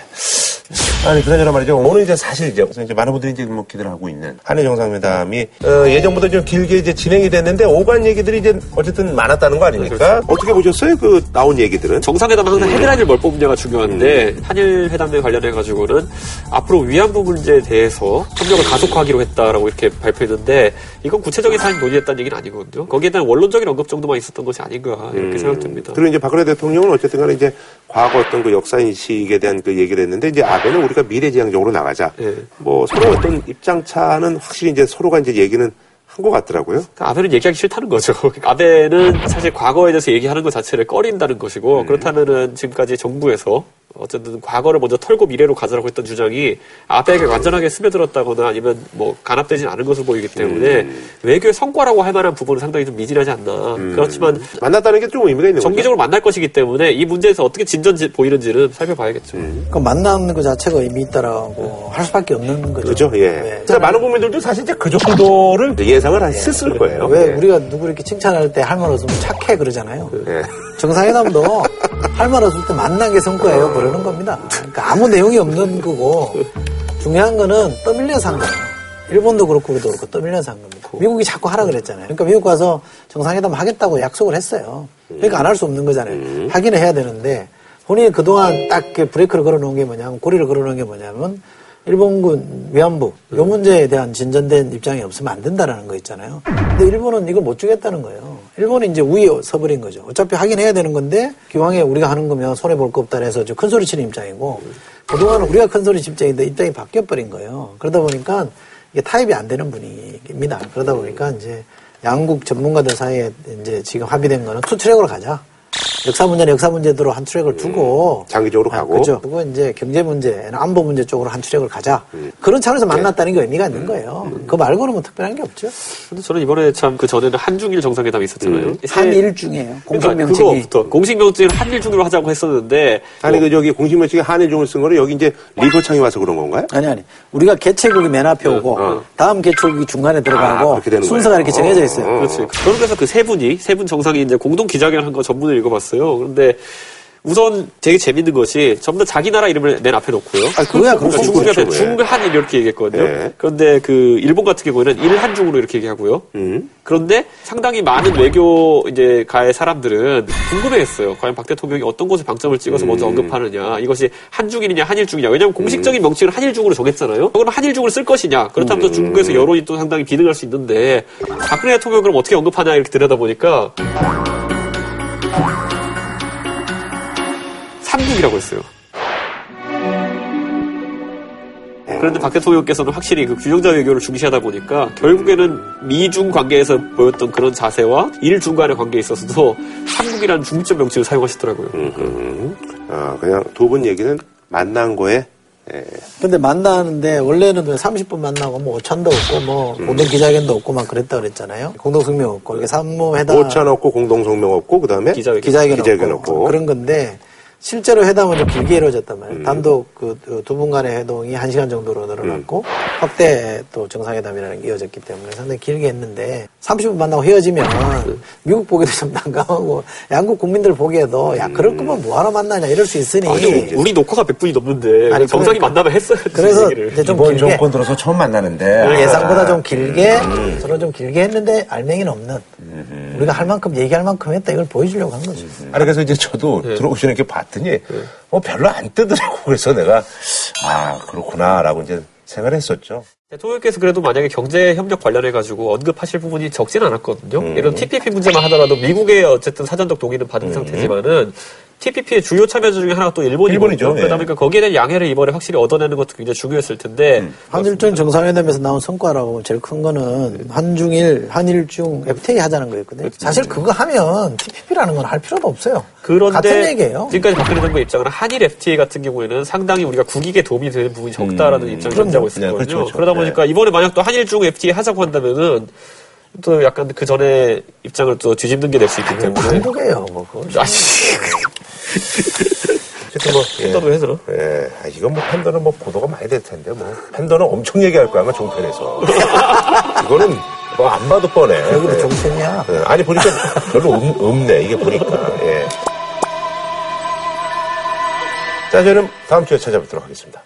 아니, 그나저나 말이죠. 오늘 이제 사실 이제, 이제 많은 분들이 이제 뭐 기대를 하고 있는 한일 정상회담이, 어, 예정보다 좀 길게 이제 진행이 됐는데, 오간 얘기들이 이제 어쨌든 많았다는 거 아닙니까? 그렇죠. 어떻게 보셨어요? 그 나온 얘기들은? 정상회담은 항상 헤드라인을 뭘 뽑느냐가 중요한데, 음. 한일회담에 관련해가지고는 앞으로 위안부 문제에 대해서 협력을 가속화하기로 했다라고 이렇게 발표했는데, 이건 구체적인 사안이 논의했다는 얘기는 아니거든요. 거기에 대한 원론적인 언급 정도만 있었던 것이 아닌가, 이렇게 음. 생각됩니다. 그리고 이제 박근혜 대통령은 어쨌든 간에 이제 과거 어떤 그 역사인식에 대한 그 얘기를 했는데, 이제 아베는 우리 미래지향적으로 나가자. 네. 뭐 서로 어떤 입장차는 확실히 이제 서로가 이제 얘기는 한 것 같더라고요. 그러니까 아베는 얘기하기 싫다는 거죠. 그러니까 아베는 사실 과거에 대해서 얘기하는 것 자체를 꺼린다는 것이고 음. 그렇다면은 지금까지 정부에서 어쨌든 과거를 먼저 털고 미래로 가자라고 했던 주장이 앞에 완전하게 스며들었다거나 아니면 뭐 간압되진 않은 것으로 보이기 때문에 음. 외교의 성과라고 할 만한 부분은 상당히 좀 미진하지 않나. 음. 그렇지만 만났다는 게 좀 의미가 있는 거죠. 정기적으로 만날 것이기 때문에 이 문제에서 어떻게 진전 보이는지는 살펴봐야겠죠. 음. 그 만나는 것 자체가 의미 있다라고 할 수밖에 없는 거죠. 그죠. 예. 네. 그러니까 많은 국민들도 사실 이제 그 정도를 예상을 예. 했을 그래. 거예요. 왜 예. 우리가 누구 이렇게 칭찬할 때 할 말 없으면 착해 그러잖아요. 예. 정상회담도 할 말 없을 때 만난 게 성과예요. 그러는 겁니다. 그러니까 아무 내용이 없는 거고 중요한 거는 떠밀려서 한 거예요. 일본도 그렇고 우리도 그렇고 떠밀려서 한 겁니다. 미국이 자꾸 하라 그랬잖아요. 그러니까 미국 가서 정상회담 하겠다고 약속을 했어요. 그러니까 안 할 수 없는 거잖아요. 하기는 해야 되는데 본인이 그동안 딱 브레이크를 걸어놓은 게 뭐냐면 고리를 걸어놓은 게 뭐냐면 일본군 위안부 요 문제에 대한 진전된 입장이 없으면 안 된다라는 거 있잖아요. 근데 일본은 이걸 못 주겠다는 거예요. 일본은 이제 우위에 서버린 거죠. 어차피 하긴 해야 되는 건데 기왕에 우리가 하는 거면 손해볼 거 없다 해서 큰소리 치는 입장이고 그동안 우리가 큰소리 칠 입장인데 입장이 바뀌어버린 거예요. 그러다 보니까 이게 타협이 안 되는 분위기입니다. 그러다 보니까 이제 양국 전문가들 사이에 이제 지금 합의된 거는 투 트랙으로 가자. 역사 문제는 역사 문제대로 한 트랙을 두고 음, 장기적으로 가고 그죠. 그리고 이제 경제 문제는 안보 문제 쪽으로 한 트랙을 가자. 음. 그런 차원에서 만났다는 게 의미가 있는 거예요. 음. 그 말고는 뭐 특별한 게 없죠. 근데 저는 이번에 참 그 전에는 한중일 정상회담이 있었잖아요. 음. 한일 중이에요. 공식명칭이. 그러니까 그거부터 공식명칭을 한일 중으로 하자고 했었는데 아니 뭐. 그 저기 공식명칭에 한일 중을 쓴 거는 여기 이제 리거창이 와서 그런 건가요? 아니 아니. 우리가 개최국이 맨 앞에 오고 어. 다음 개최국이 중간에 들어가고 아, 순서가 이렇게 정해져 있어요. 어. 그렇지. 그런 데서 그 세 분이 세 분 정상이 이제 공동 기자회견 한 거 전문을 읽어봤어요. 그런데 우선 되게 재밌는 것이 전부 다 자기 나라 이름을 맨 앞에 놓고요. 아, 그거야, 그러니까 중국이 앞에 중한일 이렇게 얘기했거든요. 예. 그런데 그 일본 같은 경우에는 일한중으로 이렇게 얘기하고요. 음. 그런데 상당히 많은 외교 이제 가의 사람들은 궁금해했어요. 과연 박 대통령이 어떤 곳에 방점을 찍어서 음. 먼저 언급하느냐. 이것이 한중일이냐 한일중이냐. 왜냐하면 공식적인 명칭을 한일중으로 정했잖아요. 그건 한일중을 쓸 것이냐. 그렇다면 또 음. 중국에서 여론이 또 상당히 비등할 수 있는데 박근혜 대통령 그럼 어떻게 언급하냐 이렇게 들여다보니까. 삼국이라고 했어요. 그런데 박 대통령께서는 확실히 그 균형자 외교를 중시하다 보니까 결국에는 미중 관계에서 보였던 그런 자세와 일중 간의 관계에 있어서도 삼국이라는 중립적 명칭을 사용하시더라고요. 음, 아, 그냥 두 분 얘기는 만난 거에 예. 근데 만나는데 원래는 삼십 분 만나고 뭐 오찬도 없고 뭐 공동 기자회견도 없고 막 그랬다 그랬잖아요. 공동성명 없고 이게 산모회담 오찬 없고 공동성명 없고 그다음에 기자회견, 기자회견, 기자회견 없고, 없고 그런 건데 실제로 회담은 좀 길게 이루어졌단 말이에요. 음. 단독 그 두 분 간의 회동이 한 시간 정도로 늘어났고 음. 확대 또 정상회담이라는 게 이어졌기 때문에 상당히 길게 했는데 삼십 분 만나고 헤어지면 미국 보기도 좀 난감하고 양국 국민들 보기에도 야 그럴 거면 뭐하러 만나냐 이럴 수 있으니 아니, 우리 녹화가 백 분이 넘는데 아니, 정상이 그러니까, 만나면 했어야 돼. 그래서 좀 이번 길게, 정권 들어서 처음 만나는데 예상보다 아. 좀 길게 음. 서로 좀 길게 했는데 알맹이는 없는 음. 우리가 할 만큼 얘기할 만큼 했다 이걸 보여주려고 한 거죠. 음. 아니 그래서 이제 저도 네. 들어오시는 게 봤 더니 뭐 별로 안 뜨더라고. 그래서 내가 아 그렇구나라고 이제 생각을 했었죠. 대통령께서 그래도 만약에 경제협력 관련해가지고 언급하실 부분이 적진 않았거든요. 음. 이런 티피피 문제만 하더라도 미국의 어쨌든 사전적 동의는 받은 음. 상태지만은 티피피의 주요 참여자 중에 하나가 또 일본이고 일본이죠. 그러다 보니까 예. 거기에 대한 양해를 이번에 확실히 얻어내는 것도 굉장히 중요했을 텐데 음. 한일중 정상회담에서 나온 성과라고 제일 큰 거는 한중일, 한일중 에프티에이 하자는 거였거든요. 사실 그거 하면 티피피라는 건 할 필요도 없어요. 그런데 같은 얘기예요. 지금까지 박근혜 정부의 입장은 한일 에프티에이 같은 경우에는 상당히 우리가 국익에 도움이 되는 부분이 적다라는 음. 입장을 존재하고 있었거든요. 그렇죠, 그렇죠. 그러다 보니까 네. 이번에 만약 또 한일중 에프티에이 하자고 한다면은 또 약간 그 전에 입장을 또 뒤집는 게 될 수 있기 때문에. 한국이에요, 뭐 그건. 아시. 뭐 팬더도 해서. 예, 아, 이건 뭐 팬더는 뭐 보도가 많이 될 텐데 뭐 팬더는 엄청 얘기할 거야 아마 종편에서. 이거는 뭐 안 봐도 뻔해. 여기도 종편이야. 예. 아니 보니까 별로 음, 없네 이게 보니까. 예. 자, 저는 다음 주에 찾아뵙도록 하겠습니다.